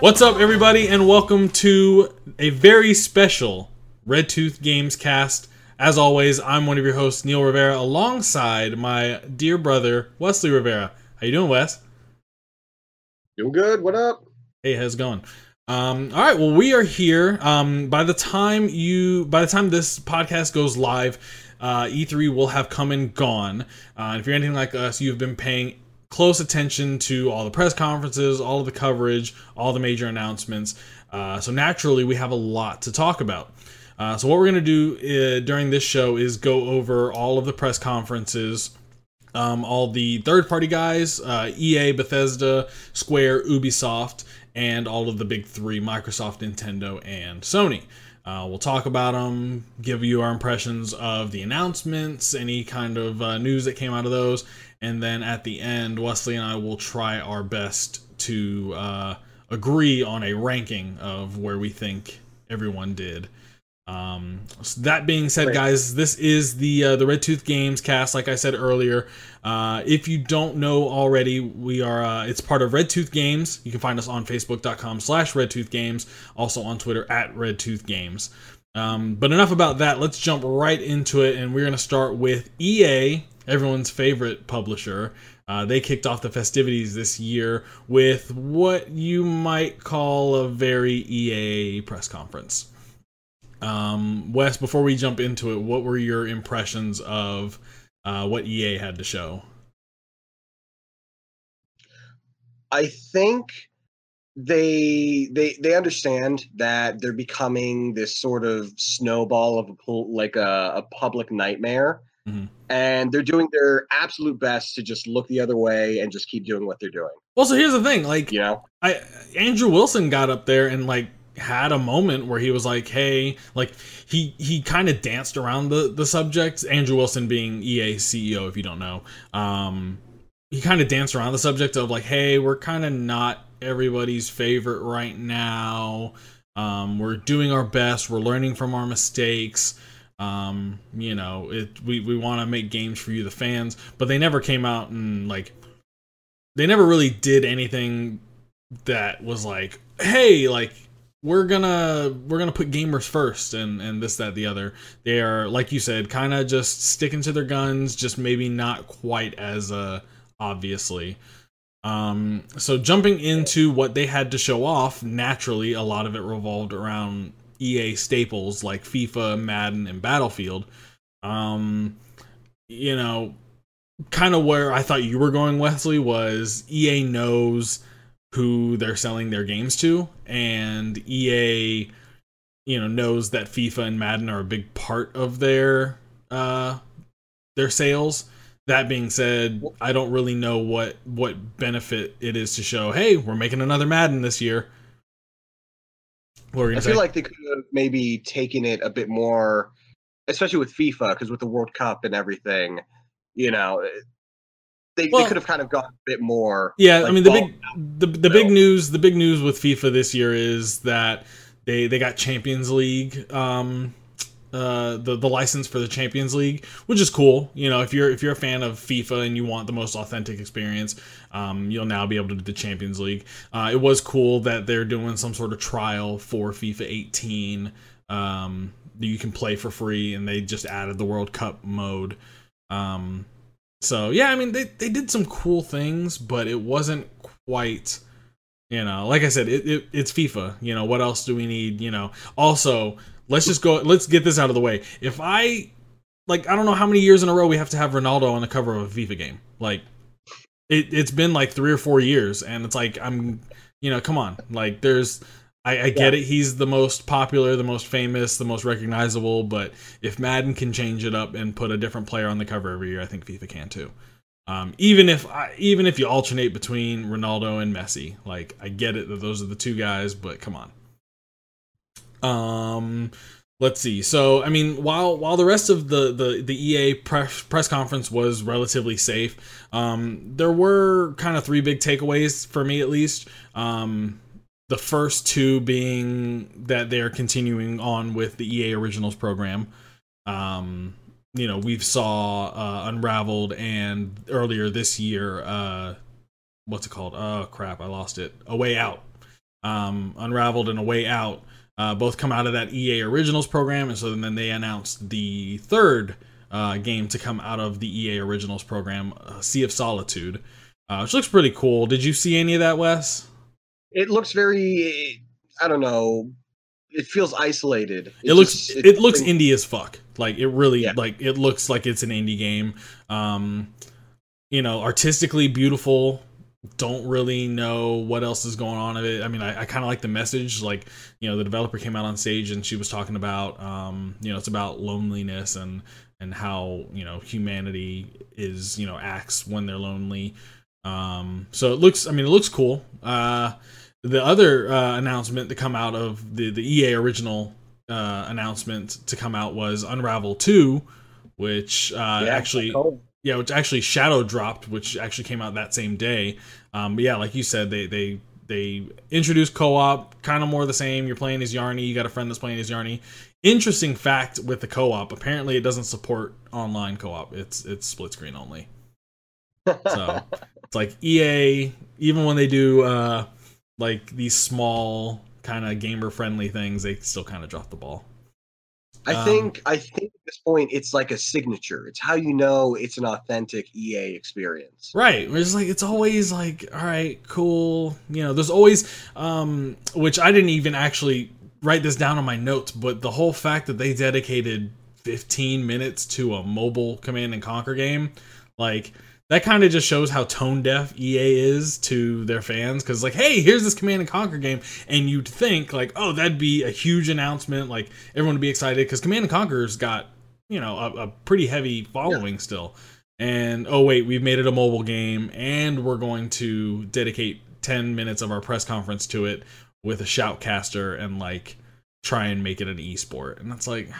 What's up, everybody, and welcome to a very special Red Tooth Games cast. As always, I'm one of your hosts, Neil Rivera, alongside my dear brother, Wesley Rivera. How you doing, Wes? Doing good. What up? Hey, how's it going? All right. Well, we are here. By the time this podcast goes live, E3 will have come and gone. If you're anything like us, you've been paying close attention to all the press conferences, all of the coverage, all the major announcements. So naturally, we have a lot to talk about. So what we're going to do during this show is go over all of the press conferences, all the third-party guys, EA, Bethesda, Square, Ubisoft, and all of the big three, Microsoft, Nintendo, and Sony. We'll talk about them, give you our impressions of the announcements, any kind of news that came out of those, and then at the end, Wesley and I will try our best to agree on a ranking of where we think everyone did. So that being said, guys, this is the Red Tooth Games cast. Like I said earlier, if you don't know already, we are it's part of Red Tooth Games. You can find us on Facebook.com/Red Tooth Games, also on Twitter @Red Tooth Games. But enough about that. Let's jump right into it, and we're going to start with EA, everyone's favorite publisher. They kicked off the festivities this year with what you might call a very EA press conference. Wes, before we jump into it, what were your impressions of what EA had to show? I think they understand that they're becoming this sort of snowball of a public nightmare, mm-hmm. and they're doing their absolute best to just look the other way and just keep doing what they're doing. Well, so here's the thing, Andrew Wilson got up there and had a moment where he was like, hey, he kind of danced around the subject. Andrew Wilson being EA CEO, if you don't know, he kind of danced around the subject of hey, we're kind of not everybody's favorite right now. We're doing our best. We're learning from our mistakes. We want to make games for you, the fans, but they never came out and they never really did anything that was we're gonna put gamers first and this, that, the other. They are, like you said, kind of just sticking to their guns, just maybe not quite as obviously. So jumping into what they had to show off, naturally, a lot of it revolved around EA staples like FIFA, Madden, and Battlefield. Kind of where I thought you were going, Wesley, was EA knows who they're selling their games to, and EA, knows that FIFA and Madden are a big part of their sales. That being said, I don't really know what benefit it is to show, hey, we're making another Madden this year. I feel like they could have maybe taken it a bit more, especially with FIFA, because with the World Cup and everything, They could have kind of gone a bit more. Yeah, the big news with FIFA this year is that they got Champions League, the license for the Champions League, which is cool. If you're a fan of FIFA and you want the most authentic experience, you'll now be able to do the Champions League. It was cool that they're doing some sort of trial for FIFA 18. You can play for free, and they just added the World Cup mode. So, yeah, they did some cool things, but it wasn't quite, like I said, it's FIFA. What else do we need? Also, let's get this out of the way. If I don't know how many years in a row we have to have Ronaldo on the cover of a FIFA game. It's been 3 or 4 years, and it's come on. I get it. He's the most popular, the most famous, the most recognizable. But if Madden can change it up and put a different player on the cover every year, I think FIFA can too. Even if you alternate between Ronaldo and Messi, I get it that those are the two guys. But come on. Let's see. So while the rest of the EA press conference was relatively safe, there were kind of three big takeaways for me at least. The first two being that they're continuing on with the EA Originals program. We've saw Unraveled and earlier this year, A Way Out. Unraveled and A Way Out, both come out of that EA Originals program, and so then they announced the third game to come out of the EA Originals program, Sea of Solitude, which looks pretty cool. Did you see any of that, Wes? It looks very, I don't know, it feels isolated. It looks indie as fuck. Like, it really, yeah. Like, it looks like it's an indie game. You know, artistically beautiful. Don't really know what else is going on of it. I mean, I kind of like the message. Like, you know, the developer came out on stage and she was talking about, you know, it's about loneliness and how, you know, humanity is, you know, acts when they're lonely. So it looks cool. The other announcement to come out of the EA original announcement to come out was Unravel 2, which actually shadow dropped, which actually came out that same day. But yeah, like you said, they introduced co-op, kind of more the same. You're playing as Yarny. You got a friend that's playing as Yarny. Interesting fact with the co-op: apparently, it doesn't support online co-op. It's split screen only. So it's like EA, even when they do like these small kind of gamer friendly things, they still kind of drop the ball. I think at this point it's like a signature. It's how you know it's an authentic EA experience. Right. It's like, it's always like, all right, cool. You know, there's always which I didn't even actually write this down on my notes, but the whole fact that they dedicated 15 minutes to a mobile Command and Conquer game, like, that kind of just shows how tone deaf EA is to their fans. Cause like, hey, here's this Command and Conquer game. And you'd think like, oh, that'd be a huge announcement. Like, everyone would be excited. Cause Command and Conquer's got, you know, a pretty heavy following still. And, oh wait, we've made it a mobile game and we're going to dedicate 10 minutes of our press conference to it with a shoutcaster and like try and make it an esport. And that's like,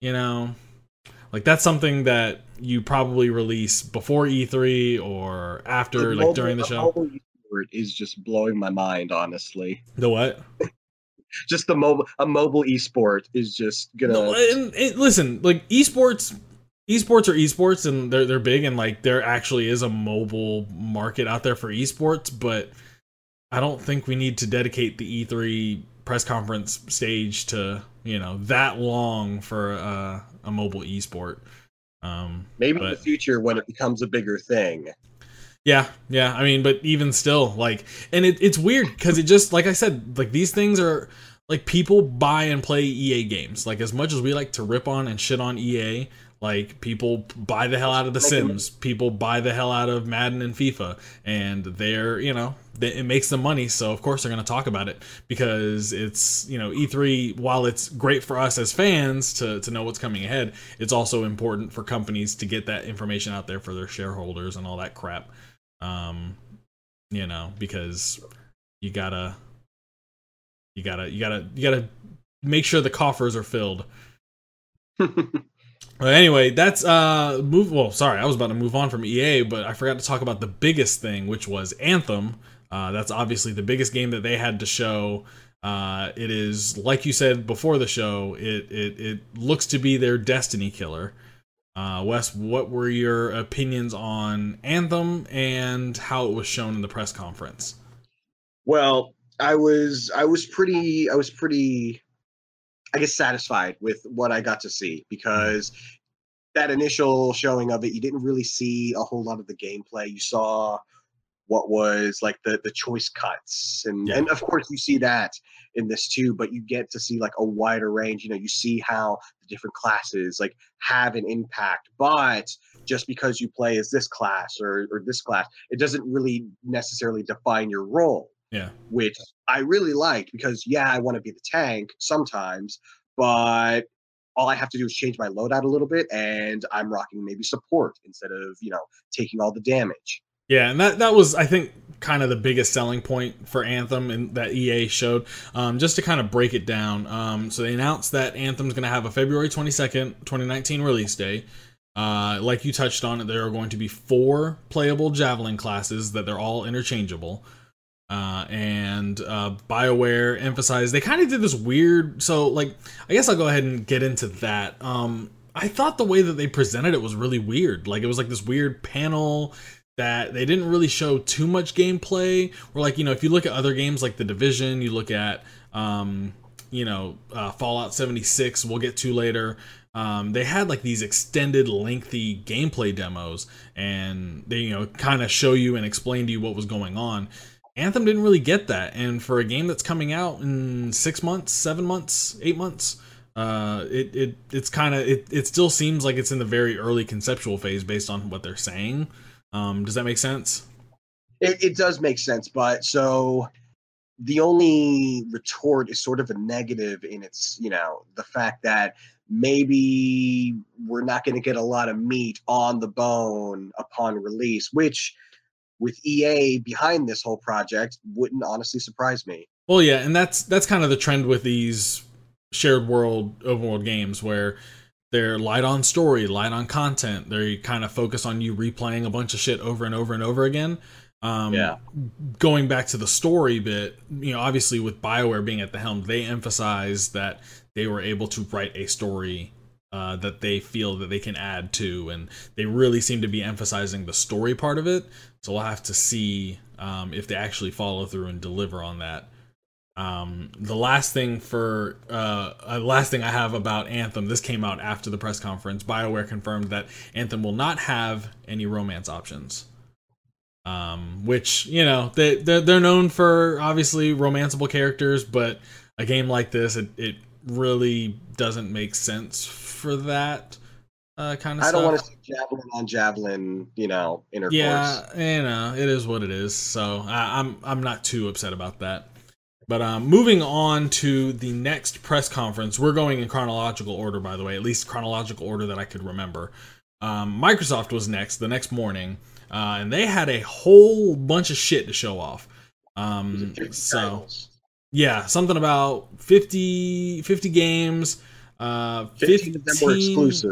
you know, like, that's something that you probably release before E3 or after, the like mobile, during the show. The mobile esport is just blowing my mind, honestly. The what? Just the mobile. A mobile esport is just gonna. No, and listen, like esports are esports, and they're big, and like there actually is a mobile market out there for esports. But I don't think we need to dedicate the E3 press conference stage to, you know, that long for a mobile esport. Maybe in the future when it becomes a bigger thing. Yeah. I mean, but even still, like, and it's weird because it just, like I said, like these things are like people buy and play EA games. Like, as much as we like to rip on and shit on EA, like people buy the hell out of The Sims. People buy the hell out of Madden and FIFA, and they're, you know, it makes them money. So of course they're going to talk about it because it's, you know, E3, while it's great for us as fans to know what's coming ahead, it's also important for companies to get that information out there for their shareholders and all that crap. You know, because you gotta make sure the coffers are filled. But anyway, that's I was about to move on from EA, but I forgot to talk about the biggest thing, which was Anthem. That's obviously the biggest game that they had to show. It is, like you said before the show, it looks to be their Destiny killer. Wes, what were your opinions on Anthem and how it was shown in the press conference? Well, I was pretty I guess satisfied with what I got to see, because that initial showing of it, you didn't really see a whole lot of the gameplay. You saw what was like the choice cuts. And of course you see that in this too, but you get to see like a wider range. You know, you see how the different classes like have an impact, but just because you play as this class or this class, it doesn't really necessarily define your role. Yeah, which I really liked, because I want to be the tank sometimes, but all I have to do is change my loadout a little bit, and I'm rocking maybe support instead of, you know, taking all the damage. Yeah, and that was, I think, kind of the biggest selling point for Anthem and that EA showed. Just to kind of break it down, so they announced that Anthem's going to have a February 22nd, 2019 release day. Like you touched on, there are going to be 4 playable Javelin classes that they're all interchangeable. And BioWare emphasized, they kind of did this weird, so like, I guess I'll go ahead and get into that. I thought the way that they presented it was really weird. Like, it was like this weird panel that they didn't really show too much gameplay. Or, like, you know, if you look at other games like The Division, you look at, Fallout 76, we'll get to later. They had, like, these extended, lengthy gameplay demos, and they, you know, kind of show you and explain to you what was going on. Anthem didn't really get that, and for a game that's coming out in 6 months, 7 months, 8 months, it still seems like it's in the very early conceptual phase based on what they're saying. Does that make sense? It does make sense, but so the only retort is sort of a negative in its, you know, the fact that maybe we're not going to get a lot of meat on the bone upon release, which with EA behind this whole project wouldn't honestly surprise me. Well, yeah, and that's kind of the trend with these shared world, open world games where they're light on story, light on content. They kind of focus on you replaying a bunch of shit over and over and over again. Going back to the story bit, you know, obviously with BioWare being at the helm, they emphasize that they were able to write a story that they feel that they can add to, and they really seem to be emphasizing the story part of it. So we'll have to see if they actually follow through and deliver on that. The last thing I have about Anthem, this came out after the press conference. BioWare confirmed that Anthem will not have any romance options. Which, you know, they're known for obviously romanceable characters, but a game like this, it really doesn't make sense for that kind of stuff. I don't want to see Javelin on Javelin, you know, intercourse. Yeah, you know, it is what it is. So I'm not too upset about that. But moving on to the next press conference, we're going in chronological order, by the way, at least chronological order that I could remember. Microsoft was next, the next morning. And they had a whole bunch of shit to show off. Yeah, something about 50 games, 15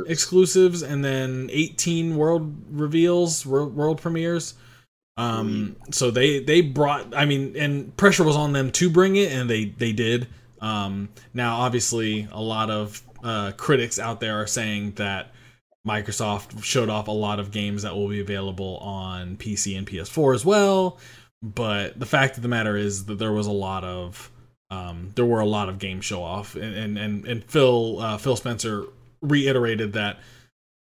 exclusives, and then 18 world premieres. So they brought, I mean, and pressure was on them to bring it, and they did. Now, obviously, a lot of critics out there are saying that Microsoft showed off a lot of games that will be available on PC and PS4 as well, but the fact of the matter is that there was a lot of game show off, and Phil Spencer reiterated that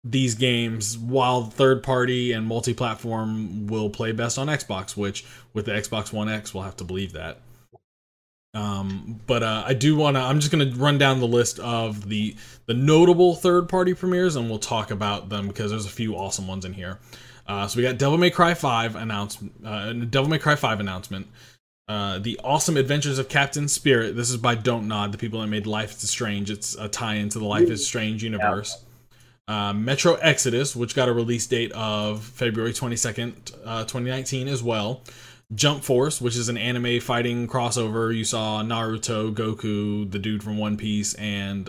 these games, while third party and multi-platform, will play best on Xbox, which with the Xbox One X, we'll have to believe that. I'm just going to run down the list of the notable third-party premieres, and we'll talk about them because there's a few awesome ones in here. So we got Devil May Cry 5 announcement. The Awesome Adventures of Captain Spirit. This is by Don't Nod, the people that made Life is Strange. It's a tie-in to the Life is Strange universe. Metro Exodus, which got a release date of February 22nd, 2019 as well. Jump Force, which is an anime fighting crossover. You saw Naruto, Goku, the dude from One Piece, and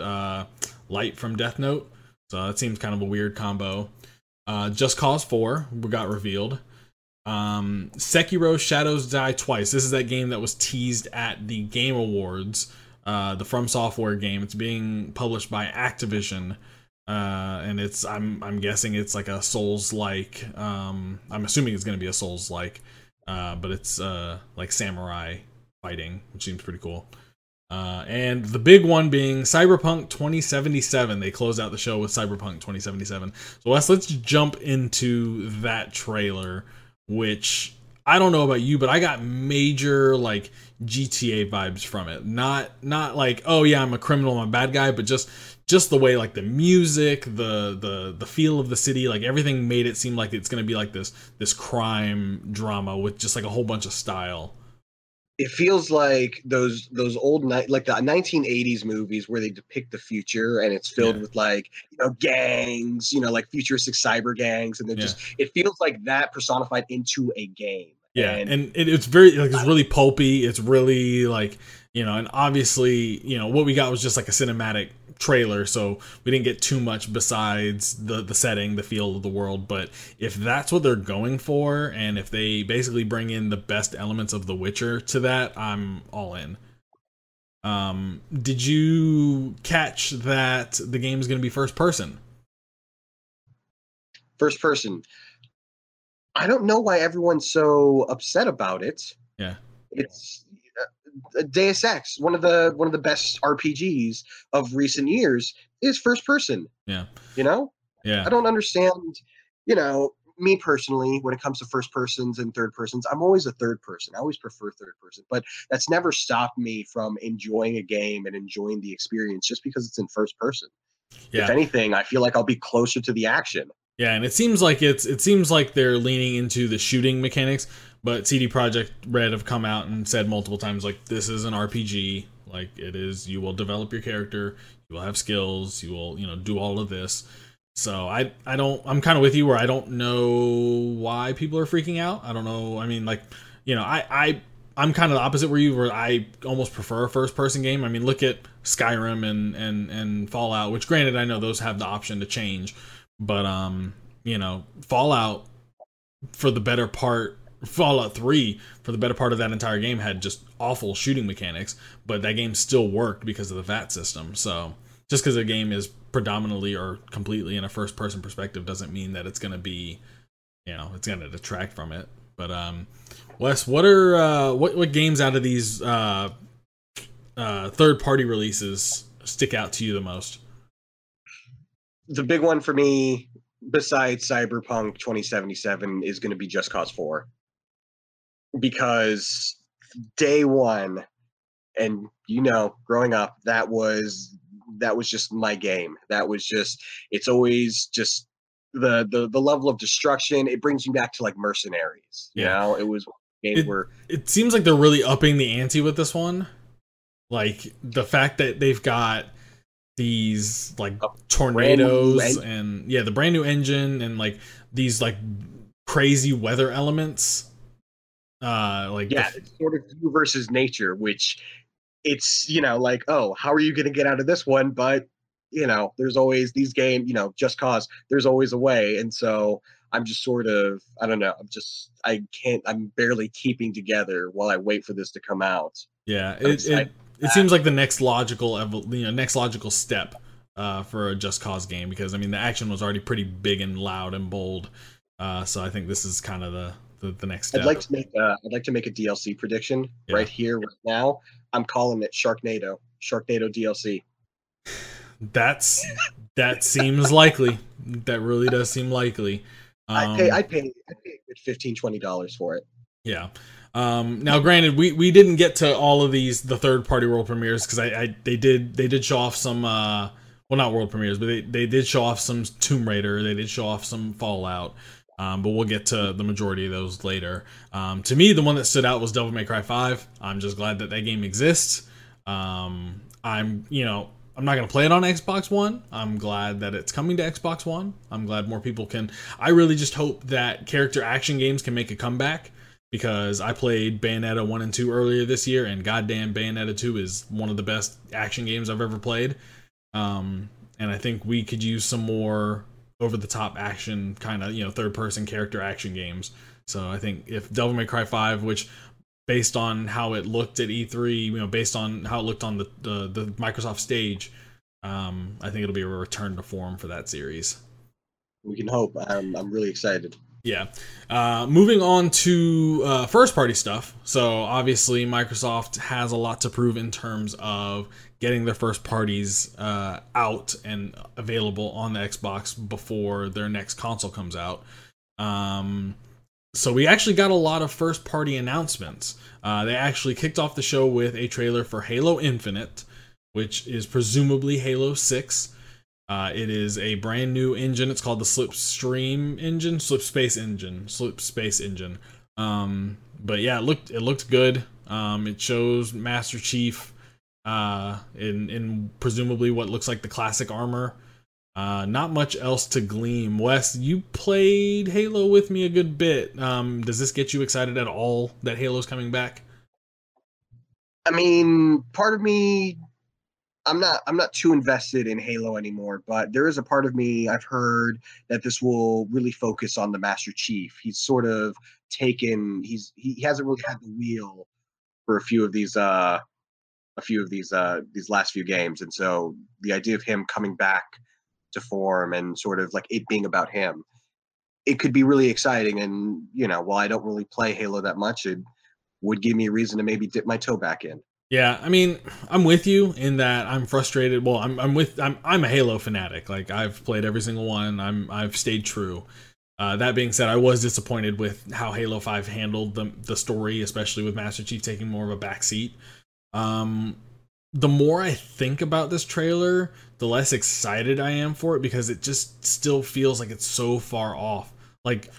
Light from Death Note. So that seems kind of a weird combo. Just Cause 4 got revealed. Sekiro Shadows Die Twice. This is that game that was teased at the Game Awards, the From Software game. It's being published by Activision. And it's I'm guessing it's like a Souls-like. I'm assuming it's going to be a Souls-like. But it's like samurai fighting, which seems pretty cool. And the big one being Cyberpunk 2077. They closed out the show with Cyberpunk 2077. So let's jump into that trailer, which I don't know about you, but I got major like GTA vibes from it. Not like, oh yeah, I'm a criminal, I'm a bad guy, but just the way like the music, the feel of the city, like everything made it seem like it's going to be like this crime drama with just like a whole bunch of style. It feels like those old like the 1980s movies where they depict the future, and it's filled with like, you know, gangs, you know, like futuristic cyber gangs, and then it feels like that personified into a game. Yeah, and it's very like, it's really pulpy. It's really like, you know, and obviously, you know, what we got was just like a cinematic trailer, so we didn't get too much besides the setting, the feel of the world. But if that's what they're going for, and if they basically bring in the best elements of The Witcher to that, I'm all in. Did you catch that the game is going to be first person? I don't know why everyone's so upset about it. Yeah, it's Deus Ex, one of the best RPGs of recent years, is first person. Yeah, you know. Yeah, I don't understand. You know, me personally, when it comes to first persons and third persons, I'm always a third person. I always prefer third person, but that's never stopped me from enjoying a game and enjoying the experience just because it's in first person. Yeah. If anything, I feel like I'll be closer to the action. Yeah, and it seems like they're leaning into the shooting mechanics, but CD Projekt Red have come out and said multiple times, like, this is an RPG, like it is, you will develop your character, you will have skills, you will, you know, do all of this. So I'm kind of with you where I don't know why people are freaking out. I don't know. I mean, like, you know, I'm kind of the opposite where you, where I almost prefer a first person game. I mean, look at Skyrim and Fallout, which granted, I know those have the option to change, but, you know, Fallout 3 for the better part of that entire game had just awful shooting mechanics, but that game still worked because of the VAT system. So just because a game is predominantly or completely in a first person perspective doesn't mean that it's going to be, you know, it's going to detract from it. But, Wes, what are what games out of these third party releases stick out to you the most? The big one for me, besides Cyberpunk 2077, is going to be Just Cause 4, because day one, and you know, growing up, that was just my game. That was just, it's always just the level of destruction. It brings you back to like Mercenaries. Yeah. You know, it was. It seems like they're really upping the ante with this one. Like the fact that they've got these like tornadoes and the brand new engine and like these like crazy weather elements. It's sort of you versus nature, which it's, you know, like, oh, how are you going to get out of this one? But, you know, there's always these games, you know, Just Cause, there's always a way. And so I'm just sort of, I don't know. I'm barely keeping together while I wait for this to come out. Yeah. It seems like the next logical, step for a Just Cause game, because I mean, the action was already pretty big and loud and bold. So I think this is kind of the next step. I'd like to make a DLC prediction right here, right now. I'm calling it Sharknado DLC. That seems likely. That really does seem likely. I'd pay a good $15-$20 for it. Yeah. Now, granted, we didn't get to all of these, the third party world premieres, because they did show off some not world premieres, but they did show off some Tomb Raider, they did show off some Fallout, but we'll get to the majority of those later. To me, the one that stood out was Devil May Cry 5. I'm just glad that game exists. I'm not gonna play it on Xbox One. I'm glad that it's coming to Xbox One. I'm glad more people can. I really just hope that character action games can make a comeback, because I played Bayonetta 1 and 2 earlier this year, and goddamn, Bayonetta 2 is one of the best action games I've ever played. And I think we could use some more over-the-top action, kind of, you know, third-person character action games. So I think if Devil May Cry 5, which, based on how it looked at E3, you know, based on how it looked on the Microsoft stage, I think it'll be a return to form for that series. We can hope. I'm really excited. Yeah. Moving on to first-party stuff. So, obviously, Microsoft has a lot to prove in terms of getting their first parties out and available on the Xbox before their next console comes out. So, we actually got a lot of first-party announcements. They actually kicked off the show with a trailer for Halo Infinite, which is presumably Halo 6. It is a brand new engine. It's called the Slipspace Engine. But yeah, it looked good. It shows Master Chief in presumably what looks like the classic armor. Not much else to glean. Wes, you played Halo with me a good bit. Does this get you excited at all that Halo's coming back? I mean, part of me, I'm not too invested in Halo anymore, but there is a part of me, I've heard that this will really focus on the Master Chief. He's sort of he hasn't really had the wheel for a few of these last few games. And so the idea of him coming back to form and sort of like it being about him it could be really exciting. And, you know, while I don't really play Halo that much, it would give me a reason to maybe dip my toe back in. Yeah, I mean, I'm with you in that I'm frustrated. Well, I'm a Halo fanatic. Like, I've played every single one. I've stayed true. That being said, I was disappointed with how Halo 5 handled the story, especially with Master Chief taking more of a backseat. The more I think about this trailer, the less excited I am for it, because it just still feels like it's so far off. Like,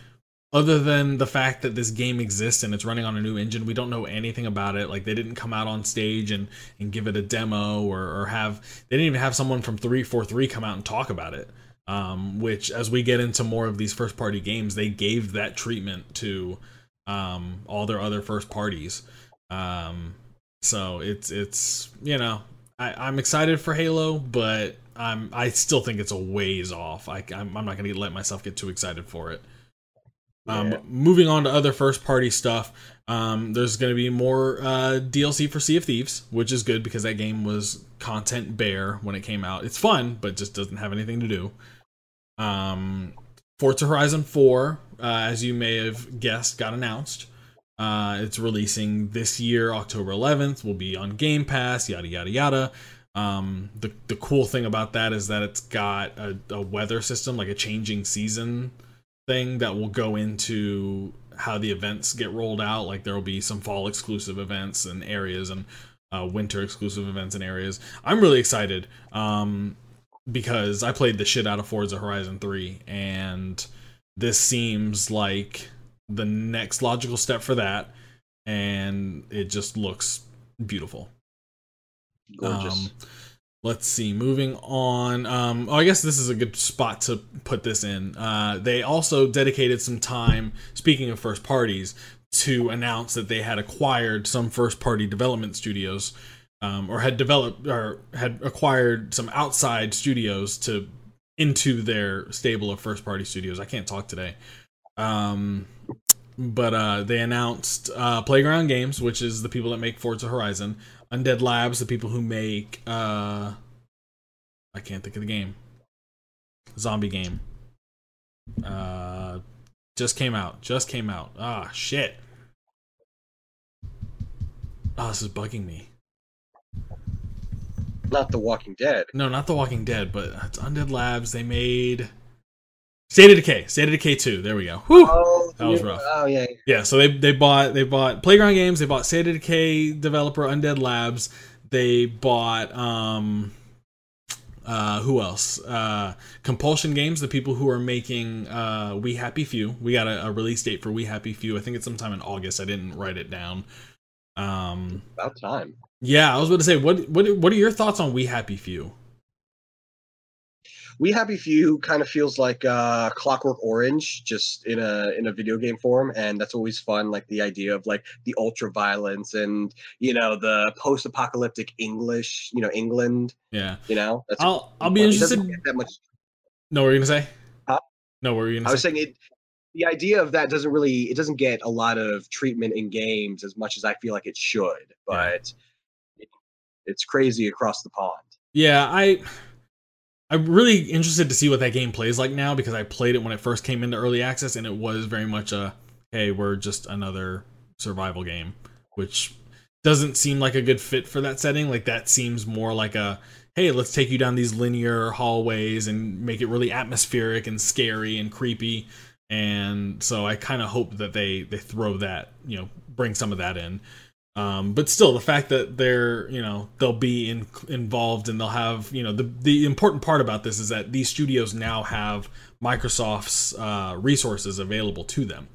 other than the fact that this game exists and it's running on a new engine, we don't know anything about it. Like, they didn't come out on stage and give it a demo, they didn't even have someone from 343 come out and talk about it. Which, as we get into more of these first party games, they gave that treatment to all their other first parties. So it's you know, I'm excited for Halo, but I still think it's a ways off. I'm not going to let myself get too excited for it. Moving on to other first party stuff, there's going to be more DLC for Sea of Thieves, which is good because that game was content bare when it came out. It's fun, but just doesn't have anything to do. Forza Horizon 4, as you may have guessed, got announced. It's releasing this year, October 11th. Will be on Game Pass, yada, yada, yada. The cool thing about that is that it's got a weather system, like a changing season thing that will go into how the events get rolled out. Like, there will be some fall exclusive events and areas, and winter exclusive events and areas. I'm really excited because I played the shit out of Forza Horizon 3, and this seems like the next logical step for that, and it just looks beautiful. Gorgeous. Let's see, moving on. I guess this is a good spot to put this in. They also dedicated some time, speaking of first parties, to announce that they had acquired some first party development studios, had acquired some outside studios into their stable of first party studios. I can't talk today. But they announced Playground Games, which is the people that make Forza Horizon, Undead Labs, the people who make I can't think of the game. Zombie game. Just came out. Ah, shit. Oh, this is bugging me. Not The Walking Dead. No, not The Walking Dead, but it's Undead Labs. They made State of Decay 2. There we go. Whew. Oh, that was rough. Oh yeah. Yeah. So they bought Playground Games. They bought State of Decay developer Undead Labs. They bought who else? Compulsion Games. The people who are making We Happy Few. We got a release date for We Happy Few. I think it's sometime in August. I didn't write it down. About time. Yeah, I was about to say, what are your thoughts on We Happy Few? We Happy Few kind of feels like Clockwork Orange, just in a video game form, and that's always fun. Like, the idea of like the ultra violence and, you know, the post apocalyptic English, you know, England. Yeah. You know, that's I'll be interested. Doesn't get that much. No, what were you gonna say? Huh? No, what were you gonna say? I was saying the idea of that doesn't get a lot of treatment in games as much as I feel like it should, but yeah. It's crazy across the pond. Yeah, I'm really interested to see what that game plays like now, because I played it when it first came into early access, and it was very much hey, we're just another survival game, which doesn't seem like a good fit for that setting. Like, that seems more like hey, let's take you down these linear hallways and make it really atmospheric and scary and creepy. And so I kind of hope that they throw that, you know, bring some of that in. But still, the fact that they're, you know, they'll be involved, and they'll have, you know, the important part about this is that these studios now have Microsoft's resources available to them.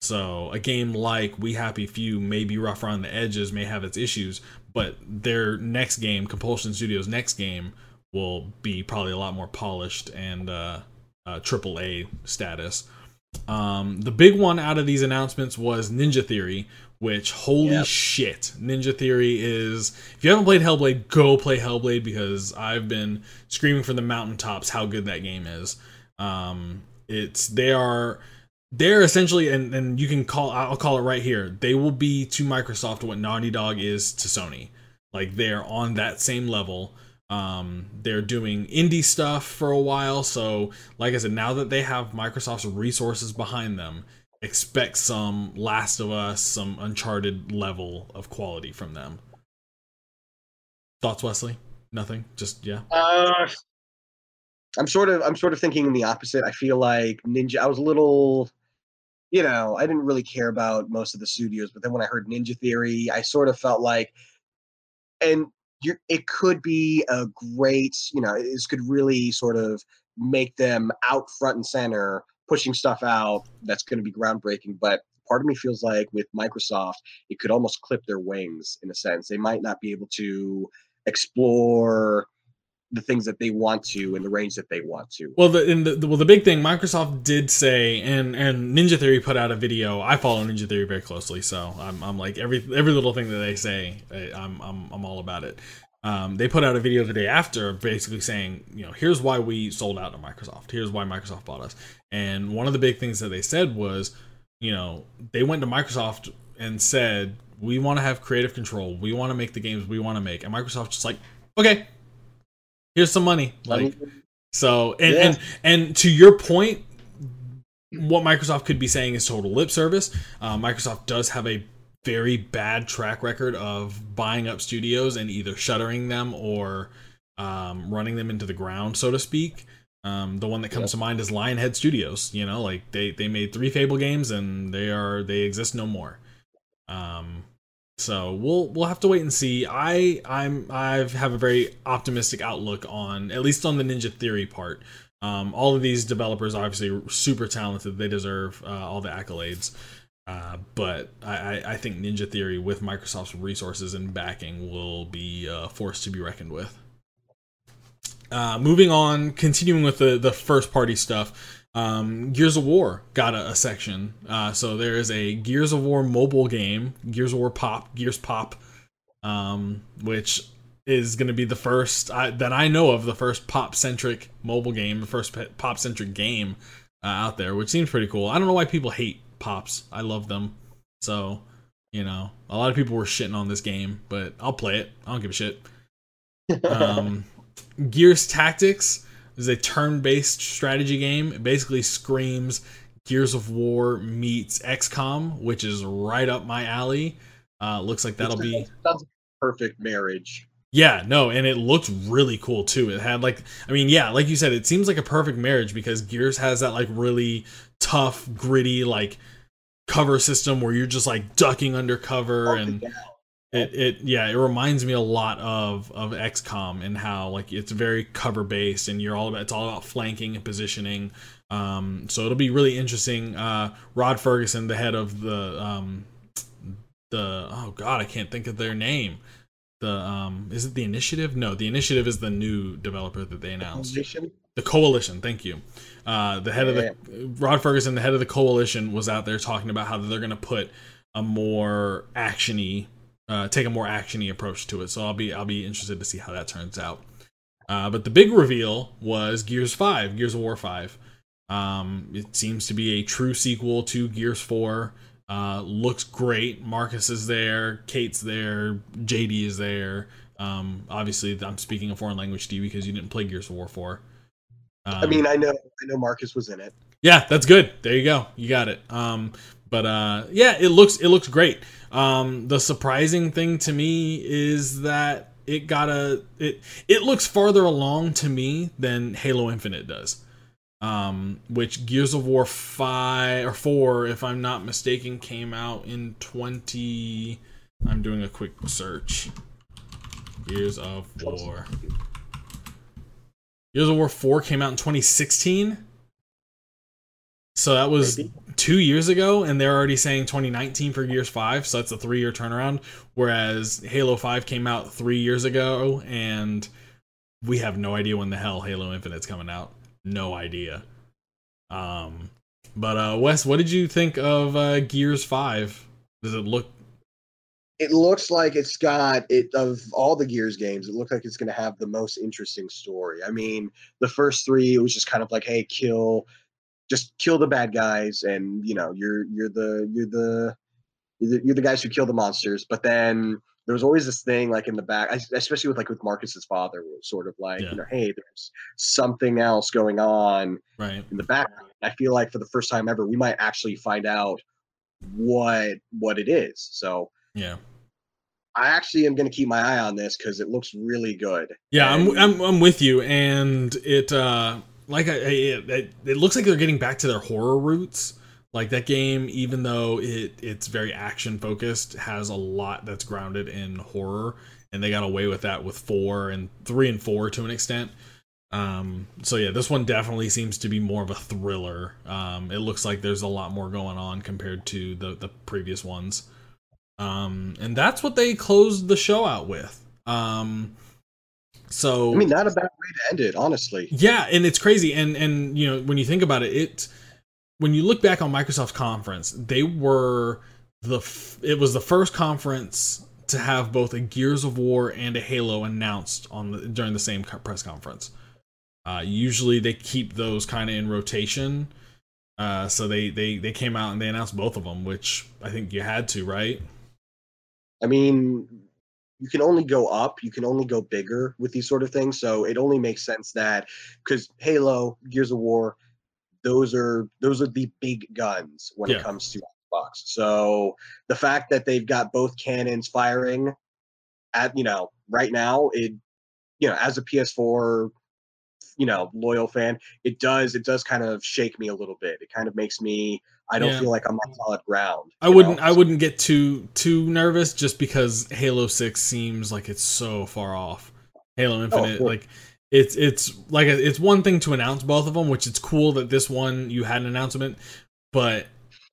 So a game like We Happy Few may be rough around the edges, may have its issues, but their next game, Compulsion Studios' next game, will be probably a lot more polished and AAA status. The big one out of these announcements was Ninja Theory, which, holy shit, Ninja Theory is... If you haven't played Hellblade, go play Hellblade, because I've been screaming from the mountaintops how good that game is. They're essentially, and you can I'll call it right here, they will be to Microsoft what Naughty Dog is to Sony. Like, they're on that same level. They're doing indie stuff for a while. So like I said, now that they have Microsoft's resources behind them, expect some Last of Us, some Uncharted level of quality from them. Thoughts, Wesley? Nothing? Just, yeah. I'm sort of thinking the opposite. I feel like Ninja, I was a little, you know, I didn't really care about most of the studios, but then when I heard Ninja Theory, I sort of felt like, and it could be a great, you know, this could really sort of make them out front and center, pushing stuff out that's going to be groundbreaking. But part of me feels like with Microsoft, it could almost clip their wings in a sense. They might not be able to explore the things that they want to in the range that they want to. Well, the big thing Microsoft did say, and Ninja Theory put out a video. I follow Ninja Theory very closely, so I'm like every little thing that they say, I'm all about it. They put out a video the day after, basically saying, you know, here's why we sold out to Microsoft. Here's why Microsoft bought us. And one of the big things that they said was, you know, they went to Microsoft and said, we want to have creative control. We want to make the games we want to make. And Microsoft's just like, okay, here's some money. Like, so, and to your point, what Microsoft could be saying is total lip service. Microsoft does have a very bad track record of buying up studios and either shuttering them or running them into the ground, so to speak. The one that comes to mind is Lionhead Studios. You know, like they made 3 Fable games and they exist no more. So we'll have to wait and see. I have a very optimistic outlook on, at least on the Ninja Theory part. All of these developers are obviously super talented. They deserve all the accolades. But I think Ninja Theory, with Microsoft's resources and backing, will be a force to be reckoned with. Moving on, continuing with the first party stuff, Gears of War got a section. So there is a Gears of War mobile game, Gears of War Pop, Gears Pop, which is going to be the first that I know of, the first pop-centric mobile game, the first pop-centric game out there, which seems pretty cool. I don't know why people hate Pops. I love them. So, you know, a lot of people were shitting on this game, but I'll play it. I don't give a shit. Gears Tactics is a turn-based strategy game. It basically screams Gears of War meets XCOM, which is right up my alley. Looks like that'll be... That's a perfect marriage. Yeah, no, and it looked really cool, too. It had, like... I mean, yeah, like you said, it seems like a perfect marriage because Gears has that, like, really tough, gritty, like, cover system where you're just, like, ducking under cover, and... It reminds me a lot of XCOM and how, like, it's very cover based and it's all about flanking and positioning. So it'll be really interesting. Rod Ferguson, the head of the oh god, I can't think of their name. Is it the Initiative? No, the Initiative is the new developer that they announced. The Coalition, thank you. Rod Ferguson, the head of the Coalition, was out there talking about how they're going to put a more actiony. Take a more action-y approach to it, so I'll be interested to see how that turns out. But the big reveal was Gears of War 5. It seems to be a true sequel to Gears 4. Looks great. Marcus is there, Kate's there, JD is there. Obviously, I'm speaking a foreign language to you because you didn't play Gears of War 4. I mean, I know Marcus was in it. Yeah, that's good. There you go. You got it. But it looks great. The surprising thing to me is that it looks farther along to me than Halo Infinite does. Which Gears of War 4, if I'm not mistaken, came out in 20... I'm doing a quick search. Gears of War 4 came out in 2016. So that was 2 years ago, and they're already saying 2019 for Gears 5, so that's a 3-year turnaround, whereas Halo 5 came out 3 years ago, and we have no idea when the hell Halo Infinite's coming out. No idea. But Wes, what did you think of Gears 5? Does it look... It looks like it's got, of all the Gears games, it looks like it's going to have the most interesting story. I mean, the first three, it was just kind of like, hey, Just kill the bad guys, and you know you're the guys who kill the monsters. But then there was always this thing like in the back, especially with Marcus's father, was sort of like, you know, hey, there's something else going on in the background. I feel like for the first time ever, we might actually find out what it is. So yeah, I actually am going to keep my eye on this because it looks really good. Yeah, and I'm with you, and it it looks like they're getting back to their horror roots. Like that game, even though it's very action focused, has a lot that's grounded in horror, and they got away with that with 3 and 4 to an extent. So yeah, this one definitely seems to be more of a thriller. It looks like there's a lot more going on compared to the previous ones. And that's what they closed the show out with. So I mean, not a bad way to end it, honestly. Yeah, and it's crazy. And you know, when you think about it, when you look back on Microsoft's conference, it was the first conference to have both a Gears of War and a Halo announced during the same press conference. Usually they keep those kind of in rotation. So they came out and they announced both of them, which I think you had to, right? I mean, you can only go up, you can only go bigger with these sort of things. So it only makes sense that, because Halo, Gears of War, those are the big guns when it comes to Xbox. So the fact that they've got both cannons firing at, you know, right now, it, you know, as a PS4, you know, loyal fan, it does kind of shake me a little bit. It kind of makes me, I don't feel like I'm on solid ground. I wouldn't get too nervous just because Halo 6 seems like it's so far off. Halo Infinite, it's one thing to announce both of them, which it's cool that this one you had an announcement, but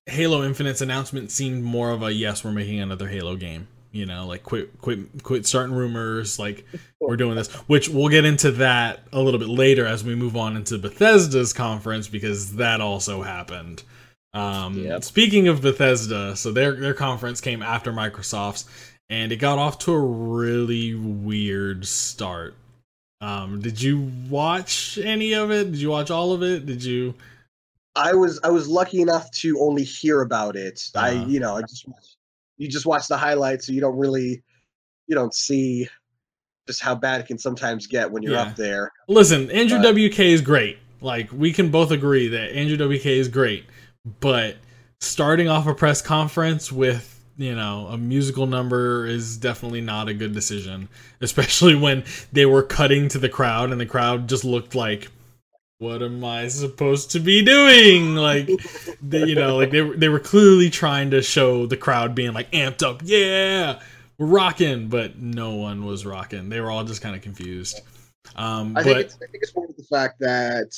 Halo Infinite's announcement seemed more of a, yes, we're making another Halo game, you know, like quit starting rumors, like we're doing this, which we'll get into that a little bit later as we move on into Bethesda's conference, because that also happened. Speaking of Bethesda, so their conference came after Microsoft's, and it got off to a really weird start. Did you watch any of it? Did you watch all of it? Did you? I was lucky enough to only hear about it. You just watch the highlights, so you don't see just how bad it can sometimes get when you're up there. Listen, Andrew WK is great. Like, we can both agree that Andrew WK is great, but starting off a press conference with, you know, a musical number is definitely not a good decision, especially when they were cutting to the crowd and the crowd just looked like, what am I supposed to be doing? Like, they were clearly trying to show the crowd being like amped up. Yeah, we're rocking, but no one was rocking. They were all just kind of confused. I think it's more of the fact that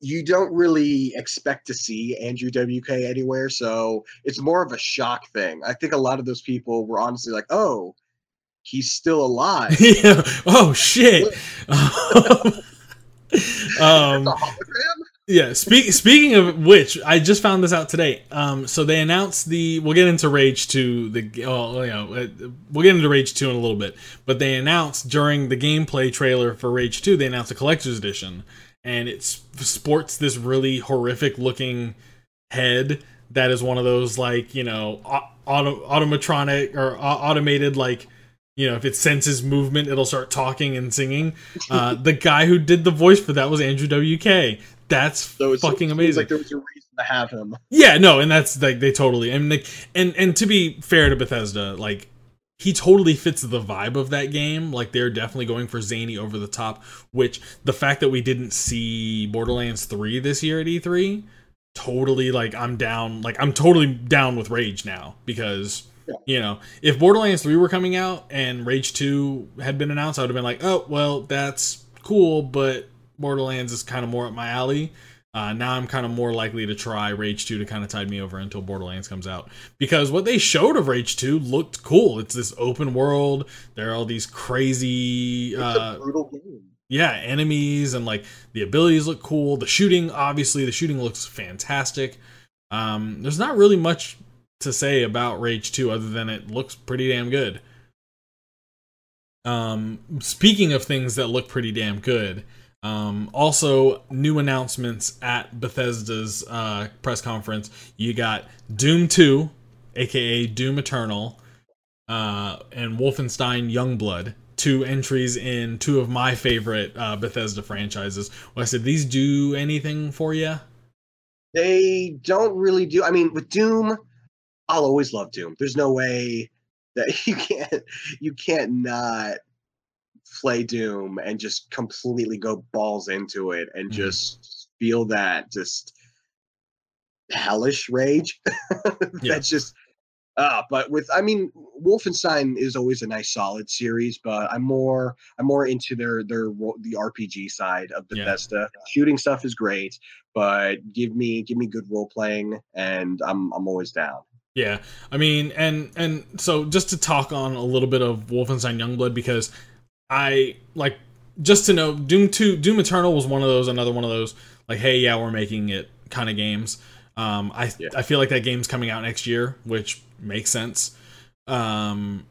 you don't really expect to see Andrew WK anywhere, so it's more of a shock thing. I think a lot of those people were honestly like, oh, he's still alive. Yeah. Oh, shit. That's a hologram? Yeah. Speaking of which, I just found this out today. So they announced we'll get into Rage 2. We'll get into Rage 2 in a little bit, but they announced during the gameplay trailer for Rage 2, they announced a collector's edition. And it sports this really horrific-looking head that is one of those, like, you know, automatronic or automated, like, you know, if it senses movement, it'll start talking and singing. The guy who did the voice for that was Andrew WK. Fucking amazing. It's like there was a reason to have him. Yeah, no, and that's, like, they totally... And to be fair to Bethesda, like, he totally fits the vibe of that game. Like, they're definitely going for zany, over the top, which the fact that we didn't see Borderlands 3 this year at E3, totally, like, I'm down. Like, I'm totally down with Rage now because, you know, if Borderlands 3 were coming out and Rage 2 had been announced, I would have been like, oh, well, that's cool, but Borderlands is kind of more up my alley. Now I'm kind of more likely to try Rage 2 to kind of tide me over until Borderlands comes out. Because what they showed of Rage 2 looked cool. It's this open world. There are all these crazy... It's a brutal game. Yeah, enemies, and like the abilities look cool. The shooting, obviously, looks fantastic. There's not really much to say about Rage 2 other than it looks pretty damn good. Speaking of things that look pretty damn good... also, new announcements at Bethesda's press conference. You got Doom 2, aka Doom Eternal. and Wolfenstein Youngblood, two entries in two of my favorite Bethesda franchises. Wes, did these do anything for you? They don't really do. I mean, with Doom, I'll always love Doom. There's no way that you can't not play Doom and just completely go balls into it and just feel that just hellish rage. That's just but with, I mean, Wolfenstein is always a nice solid series, but I'm more into the RPG side of Bethesda. Yeah. Shooting stuff is great, but give me good role playing and I'm always down. Yeah. I mean, and so just to talk on a little bit of Wolfenstein Youngblood, because I like, just to know, Doom Eternal was another one of those like, hey, yeah, we're making it kind of games. I feel like that game's coming out next year, which makes sense. The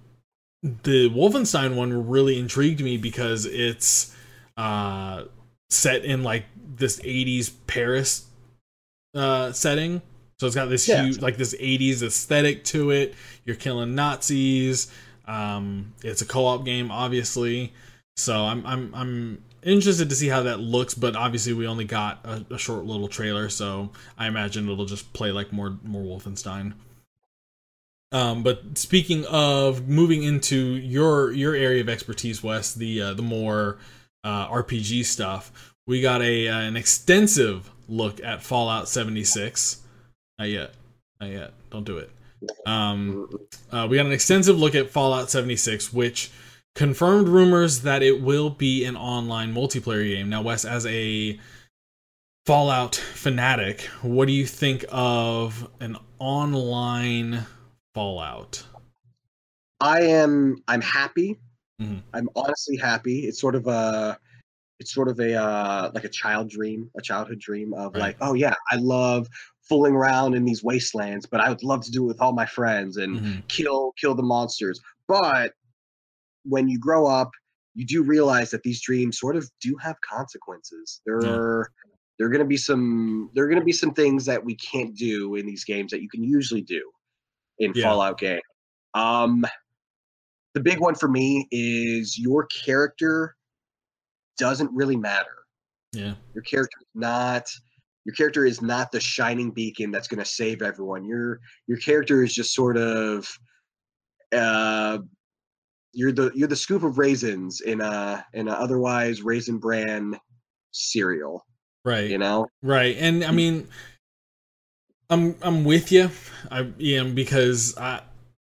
Wolfenstein one really intrigued me because it's set in like this 80s Paris setting. So it's got this huge, like this 80s aesthetic to it. You're killing Nazis. It's a co-op game, obviously. So I'm interested to see how that looks, but obviously we only got a short little trailer, so I imagine it'll just play like more Wolfenstein. But speaking of moving into your area of expertise, Wes, the more RPG stuff, we got an extensive look at Fallout 76. Not yet. Don't do it. We got an extensive look at Fallout 76, which confirmed rumors that it will be an online multiplayer game. Now, Wes, as a Fallout fanatic, what do you think of an online Fallout? I'm happy. Mm-hmm. I'm honestly happy. It's sort of a like a childhood dream of, right, like, oh yeah, I love fooling around in these wastelands, but I would love to do it with all my friends and kill the monsters. But when you grow up, you do realize that these dreams sort of do have consequences. There are going to be some things that we can't do in these games that you can usually do in Fallout game. The big one for me is your character doesn't really matter. Yeah. Your character is not the shining beacon that's going to save everyone. Your character is just sort of you're the scoop of raisins in a otherwise raisin bran cereal. Right. You know? Right. And I mean, I'm with you. Because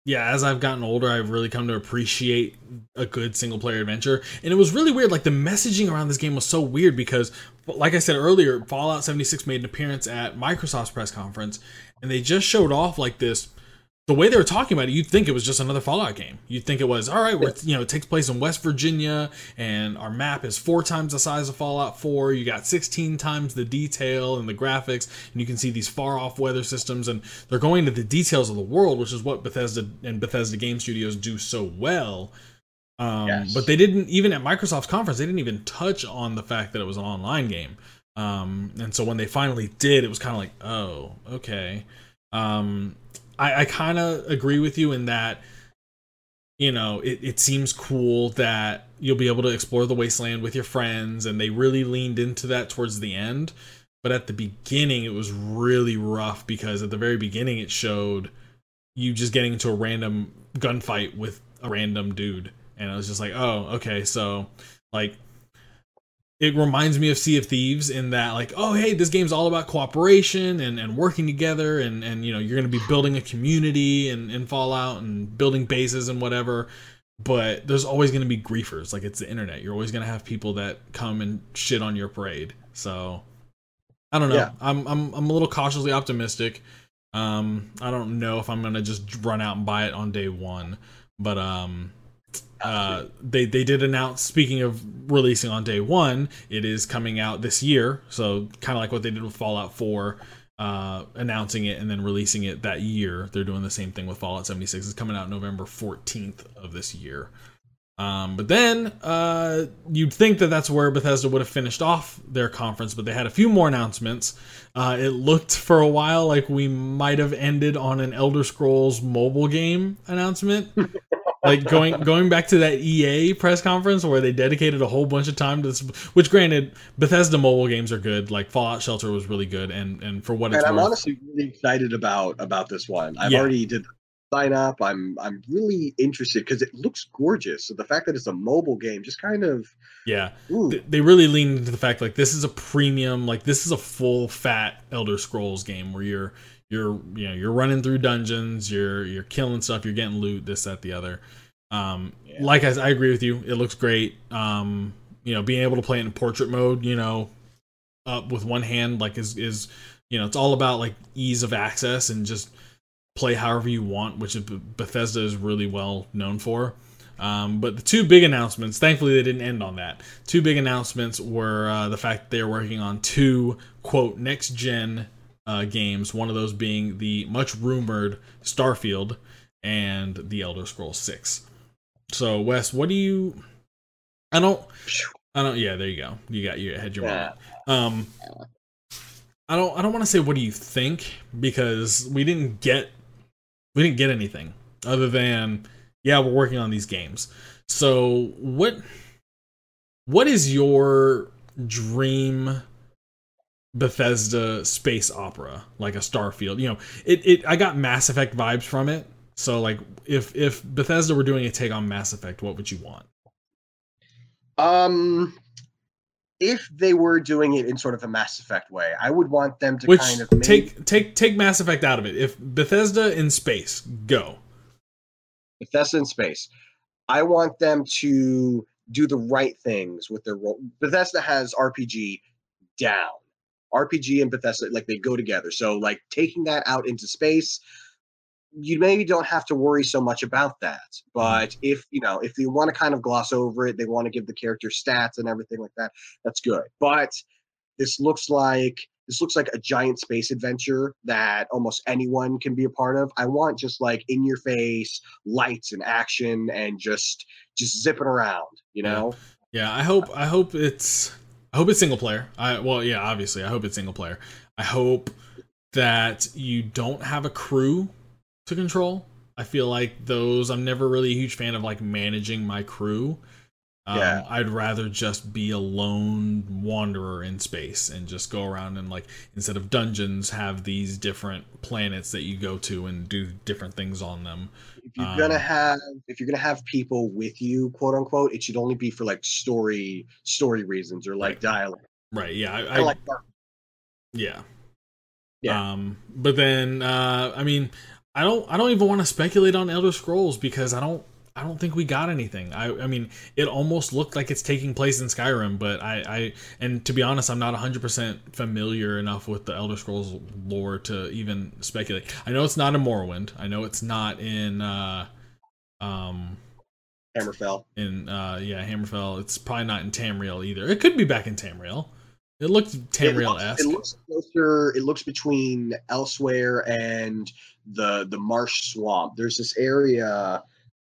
as I've gotten older, I've really come to appreciate a good single-player adventure. And it was really weird. Like, the messaging around this game was so weird because, like I said earlier, Fallout 76 made an appearance at Microsoft's press conference, and they just showed off like this. The way they were talking about it, you'd think it was just another Fallout game. You'd think it was, all right, it takes place in West Virginia, and our map is 4 times the size of Fallout 4. You got 16 times the detail and the graphics, and you can see these far-off weather systems, and they're going to the details of the world, which is what Bethesda and Bethesda Game Studios do so well. But they didn't, even at Microsoft's conference, they didn't even touch on the fact that it was an online game. And so when they finally did, it was kind of like, oh, okay. I kind of agree with you in that, you know, it seems cool that you'll be able to explore the wasteland with your friends, and they really leaned into that towards the end. But at the beginning, it was really rough because at the very beginning, it showed you just getting into a random gunfight with a random dude. And I was just like, oh, okay. So, like, it reminds me of Sea of Thieves in that, like, oh, hey, this game's all about cooperation and working together, and you know, you're going to be building a community and Fallout and building bases and whatever, but there's always going to be griefers. Like, it's the internet. You're always going to have people that come and shit on your parade. So, I don't know. Yeah. I'm a little cautiously optimistic. I don't know if I'm going to just run out and buy it on day one, but they did announce, speaking of releasing on day one, it is coming out this year. So kind of like what they did with Fallout 4, announcing it and then releasing it that year. They're doing the same thing with Fallout 76. It's coming out November 14th of this year. But then you'd think that that's where Bethesda would have finished off their conference, but they had a few more announcements. It looked for a while like we might have ended on an Elder Scrolls mobile game announcement. Like going back to that EA press conference where they dedicated a whole bunch of time to this, which granted, Bethesda mobile games are good. Like Fallout Shelter was really good. And for what it's worth. And I'm honestly really excited about this one. I've already did the sign up. I'm really interested because it looks gorgeous. So the fact that it's a mobile game just kind of. Yeah. Ooh. They really leaned into the fact like this is a premium, like this is a full fat Elder Scrolls game where you're running through dungeons, you're killing stuff, you're getting loot, this, that, the other. Like I agree with you, it looks great. Being able to play it in portrait mode, up with one hand, like is it's all about like ease of access and just play however you want, which Bethesda is really well known for. But the two big announcements, thankfully they didn't end on that. Two big announcements were the fact that they're working on two quote next gen games, one of those being the much rumored Starfield and the Elder Scrolls 6. So Wes, what do you? I don't. Yeah, there you go. You got your head your moment. I don't want to say what do you think because we didn't get anything other than we're working on these games. So what is your dream Bethesda space opera, like a Starfield? I got Mass Effect vibes from it. So like if Bethesda were doing a take on Mass Effect, what would you want? If they were doing it in sort of a Mass Effect way, I would want them to take Mass Effect out of it. If Bethesda in space, go. Bethesda in space. I want them to do the right things with their role. Bethesda has RPG down. RPG and Bethesda, like they go together. So like taking that out into space, you maybe don't have to worry so much about that. But if they want to kind of gloss over it, they want to give the character stats and everything like that, that's good. But this looks like a giant space adventure that almost anyone can be a part of. I want just like in your face lights and action and just zipping around, Yeah, I hope it's single player. Obviously, I hope it's single player. I hope that you don't have a crew to control. I feel like I'm never really a huge fan of like managing my crew. I'd rather just be a lone wanderer in space and just go around and like instead of dungeons have these different planets that you go to and do different things on them. If you're gonna have people with you, quote unquote, it should only be for like story reasons or like dialogue. Right. Yeah. I like that. Yeah. Yeah. But then I don't even want to speculate on Elder Scrolls because I don't think we got anything. I mean, it almost looked like it's taking place in Skyrim, but and to be honest, I'm not 100% familiar enough with the Elder Scrolls lore to even speculate. I know it's not in Morrowind. I know it's not in Hammerfell. Hammerfell. It's probably not in Tamriel either. It could be back in Tamriel. It looks Tamriel-esque. It looks closer. It looks between Elsewhere and the Marsh Swamp. There's this area.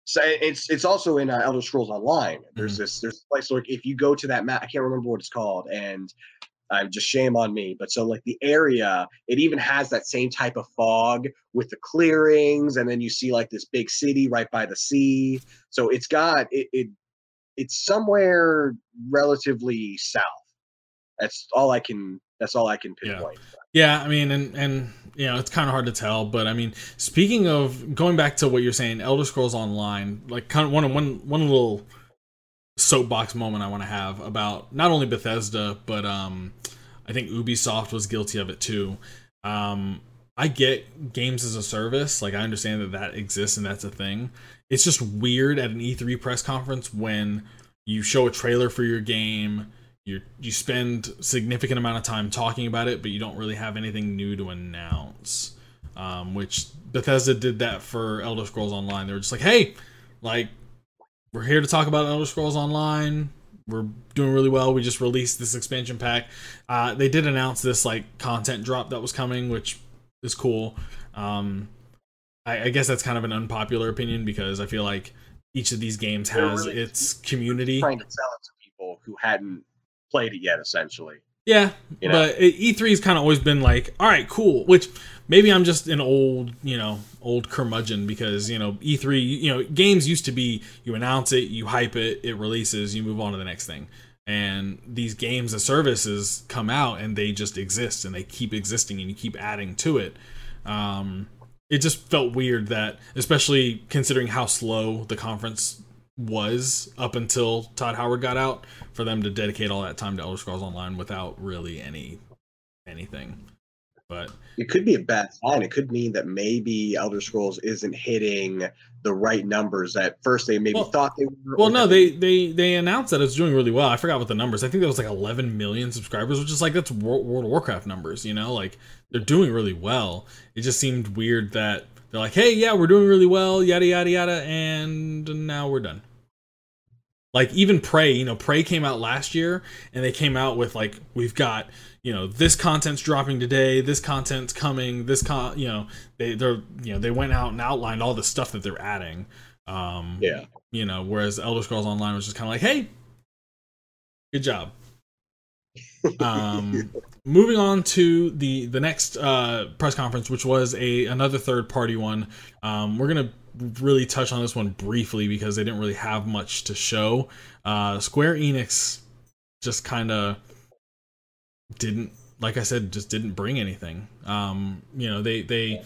So it's also in Elder Scrolls Online. There's this place where if you go to that map, I can't remember what it's called, and I'm just shame on me. But so like the area, it even has that same type of fog with the clearings, and then you see like this big city right by the sea. So it's got it's somewhere relatively south. That's all I can pinpoint. Yeah, I mean, and it's kind of hard to tell, but I mean, speaking of going back to what you're saying, Elder Scrolls Online, like kind of one little soapbox moment I want to have about not only Bethesda, but I think Ubisoft was guilty of it too. I get games as a service, like I understand that exists and that's a thing. It's just weird at an E3 press conference when you show a trailer for your game. You spend significant amount of time talking about it, but you don't really have anything new to announce, which Bethesda did that for Elder Scrolls Online. They were just like, hey, like we're here to talk about Elder Scrolls Online. We're doing really well. We just released this expansion pack. They did announce this like content drop that was coming, which is cool. I guess that's kind of an unpopular opinion because I feel like each of these games has really its community. Trying to sell it to people who hadn't played it yet, essentially. Yeah, you know? But E3's kind of always been like, all right, cool. Which maybe I'm just an old curmudgeon because, E3, games used to be you announce it, you hype it, it releases, you move on to the next thing. And these games as services come out and they just exist and they keep existing and you keep adding to it. It just felt weird that, especially considering how slow the conference was up until Todd Howard got out, for them to dedicate all that time to Elder Scrolls Online without really anything. But it could be a bad sign. It could mean that maybe Elder Scrolls isn't hitting the right numbers that first they maybe thought they were. Well, no, they announced that it's doing really well. I forgot what the numbers. I think there was like 11 million subscribers, which is like, that's World of Warcraft numbers, like they're doing really well. It just seemed weird that they're like, hey, yeah, we're doing really well, yada, yada, yada, and now we're done. Like, even Prey, Prey came out last year, and they came out with, like, we've got, this content's dropping today, this content's coming, they went out and outlined all the stuff that they're adding. Yeah. Whereas Elder Scrolls Online was just kind of like, hey, good job. Moving on to the next press conference, which was another third-party one. We're going to really touch on this one briefly because they didn't really have much to show. Square Enix just kind of didn't, like I said, just didn't bring anything. The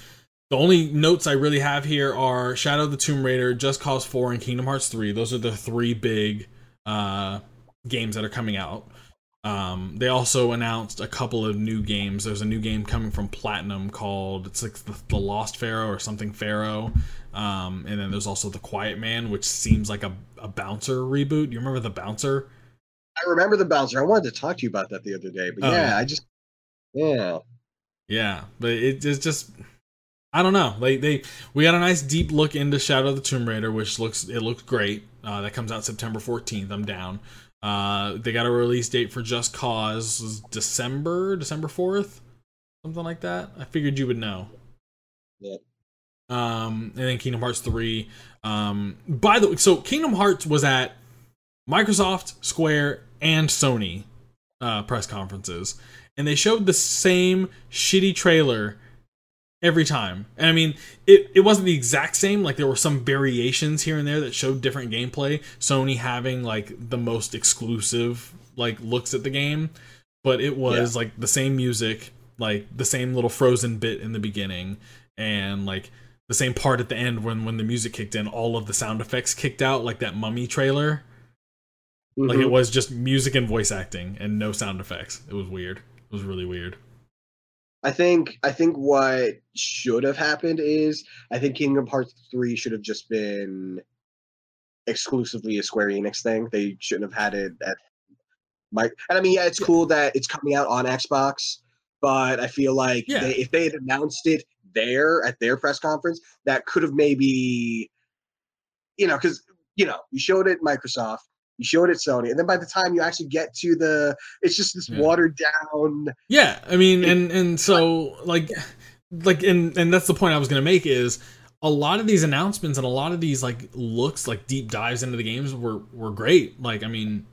only notes I really have here are Shadow of the Tomb Raider, Just Cause 4, and Kingdom Hearts 3. Those are the three big games that are coming out. They also announced a couple of new games. There's a new game coming from Platinum called, it's like the Lost Pharaoh or something Pharaoh. And then there's also The Quiet Man, which seems like a Bouncer reboot. You remember The Bouncer? I remember The Bouncer. I wanted to talk to you about that the other day, but Yeah, but it's just, I don't know. Like we got a nice deep look into Shadow of the Tomb Raider, which looks great. That comes out September 14th. I'm down. They got a release date for Just Cause was December 4th, something like that. I figured you would know. Yeah. And then Kingdom Hearts 3. By the way, so Kingdom Hearts was at Microsoft, Square, and Sony press conferences, and they showed the same shitty trailer every time. And I mean, it wasn't the exact same. Like, there were some variations here and there that showed different gameplay. Sony having, like, the most exclusive, like, looks at the game. But it was, like, the same music, like, the same little Frozen bit in the beginning. And, like, the same part at the end when the music kicked in. All of the sound effects kicked out, like that Mummy trailer. Mm-hmm. Like, it was just music and voice acting and no sound effects. It was weird. It was really weird. I think what should have happened is Kingdom Hearts 3 should have just been exclusively a Square Enix thing. They shouldn't have had it at and I mean, yeah, it's cool that it's coming out on Xbox, but I feel like if they had announced it there at their press conference, that could have maybe, because, you showed it at Microsoft, you showed it at Sony, and then by the time you actually get to it's just this watered down. Yeah, I mean, and so and that's the point I was gonna make is a lot of these announcements and a lot of these like looks, like deep dives into the games were great. Like, I mean,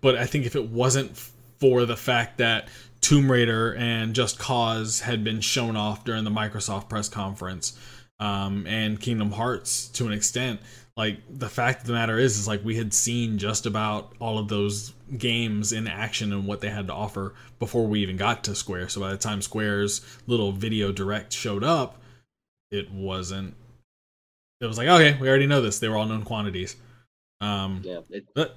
but I think if it wasn't for the fact that Tomb Raider and Just Cause had been shown off during the Microsoft press conference, and Kingdom Hearts to an extent. Like, the fact of the matter is like we had seen just about all of those games in action and what they had to offer before we even got to Square. So by the time Square's little video direct showed up, it was like, okay, we already know this. They were all known quantities. But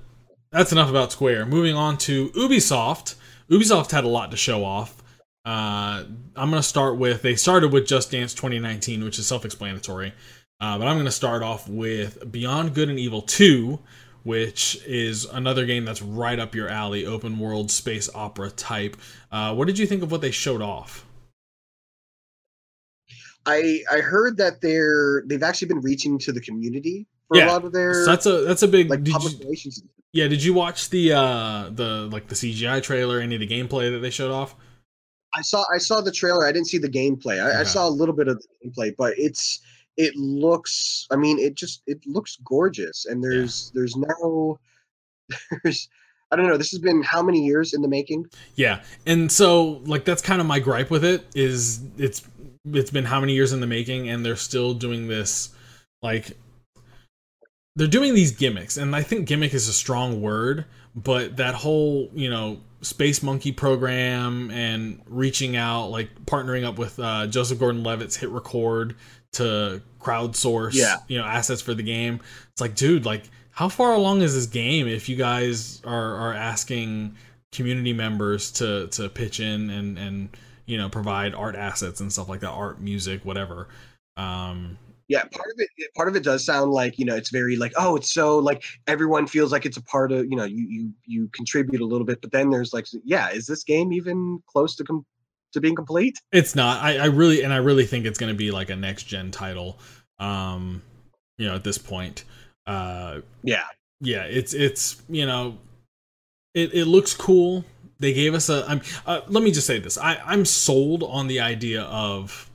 that's enough about Square. Moving on to Ubisoft. Ubisoft had a lot to show off. I'm going to start with, they started with Just Dance 2019, which is self-explanatory. But I'm going to start off with Beyond Good and Evil 2, which is another game that's right up your alley, open world, space opera type. What did you think of what they showed off? I heard that they've actually been reaching to the community for a lot of their. So that's a big like public relations. Yeah, did you watch the CGI trailer, any of the gameplay that they showed off? I saw the trailer. I didn't see the gameplay. I saw a little bit of the gameplay, but it's. it looks, I mean, it looks gorgeous. And there's I don't know, this has been how many years in the making? Yeah. And so like, that's kind of my gripe with it, is it's been how many years in the making, and they're still doing this, like, they're doing these gimmicks. And I think gimmick is a strong word, but that whole, you know, Space Monkey program and reaching out, like partnering up with Joseph Gordon-Levitt's Hit Record to crowdsource, you know, assets for the game. It's like, dude, like, how far along is this game if you guys are asking community members to pitch in and you know, provide art assets and stuff like that, art, music, whatever. Yeah, part of it does sound like, you know, it's very like, oh, it's so like everyone feels like it's a part of, you know, you contribute a little bit, but then there's like, yeah, is this game even close to being complete? It's not. I really think it's going to be like a next gen title, you know, at this point. It's you know, it looks cool. They gave us a. Let me just say this. I'm sold on the idea of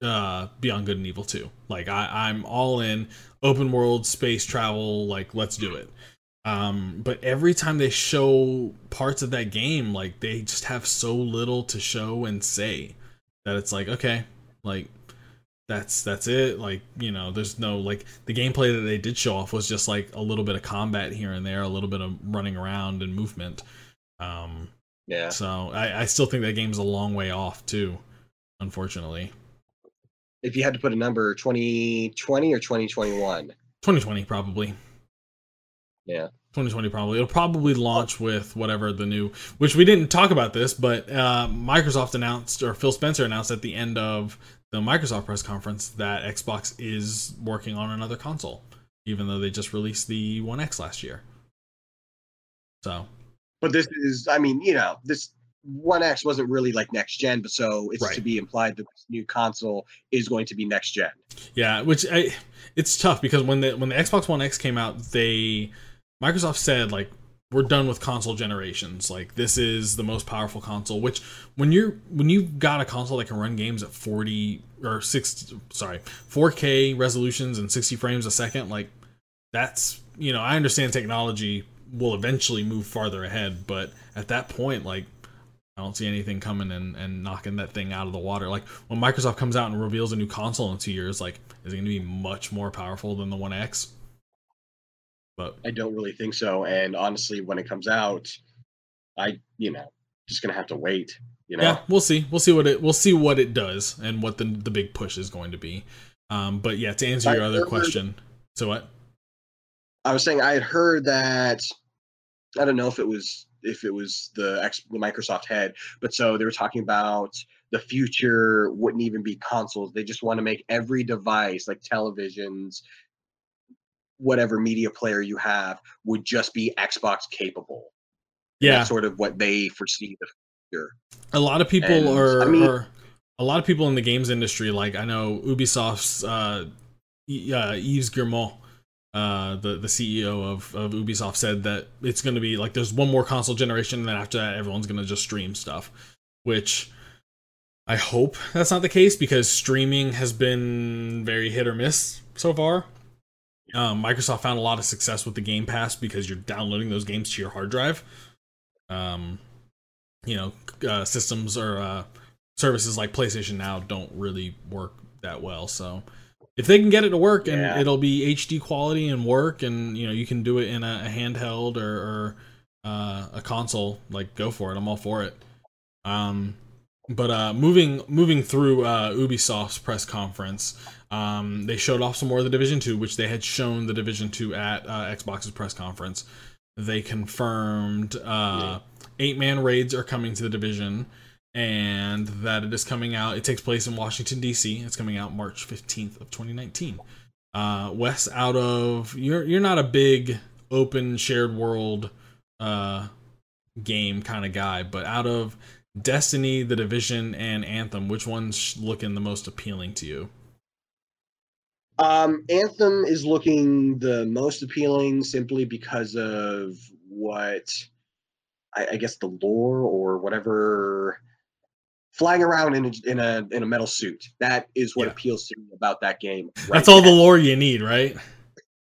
Beyond Good and Evil 2. Like I'm all in, open world space travel. Like, let's do it. But every time they show parts of that game, like they just have so little to show and say that it's like, okay, like that's it. Like, you know, there's no, like, the gameplay that they did show off was just like a little bit of combat here and there, a little bit of running around and movement. So I still think that game's a long way off too, unfortunately. If you had to put a number, 2020 or 2021? 2020, probably. Yeah. 2020, probably. It'll probably launch with whatever the new... Which we didn't talk about this, but Microsoft announced, or Phil Spencer announced at the end of the Microsoft press conference that Xbox is working on another console, even though they just released the One X last year. So. But this is, I mean, you know, this... One X wasn't really like next gen, but so it's right to be implied that this new console is going to be next gen. Yeah, which it's tough because when the Xbox One X came out, Microsoft said like, we're done with console generations. Like, this is the most powerful console. Which when you've got a console that can run games at 4K resolutions and 60 frames a second, like that's, you know, I understand technology will eventually move farther ahead, but at that point, like, I don't see anything coming and knocking that thing out of the water. Like, when Microsoft comes out and reveals a new console in 2 years, like, is it going to be much more powerful than the One X? But I don't really think so. And honestly, when it comes out, just going to have to wait. You know, yeah, we'll see what it does and what the big push is going to be. But yeah, to answer your other question, so what? I was saying I had heard that, I don't know if it was the Microsoft head, but so they were talking about the future wouldn't even be consoles. They just want to make every device, like televisions, whatever media player you have, would just be Xbox capable. Yeah. That's sort of what they foresee the future. A lot of people are a lot of people in the games industry, like I know Ubisoft's Yves Guillemot, the CEO of Ubisoft, said that it's going to be like, there's one more console generation, and then after that, everyone's going to just stream stuff, which I hope that's not the case, because streaming has been very hit or miss so far. Microsoft found a lot of success with the Game Pass because you're downloading those games to your hard drive. Systems or services like PlayStation Now don't really work that well, so... If they can get it to work and it'll be HD quality and work, and you know, you can do it in a handheld or a console, like, go for it. I'm all for it. Moving through Ubisoft's press conference, they showed off some more of The Division 2, which they had shown The Division 2 at Xbox's press conference. They confirmed 8-man raids are coming to The Division, and that it is coming out. It takes place in Washington, D.C. It's coming out March 15th of 2019. Wes, out of... You're not a big open, shared world game kind of guy, but out of Destiny, The Division, and Anthem, which one's looking the most appealing to you? Anthem is looking the most appealing simply because of what... I guess the lore or whatever... flying around in a metal suit. That is what appeals to me about that game. That's all the lore you need, right?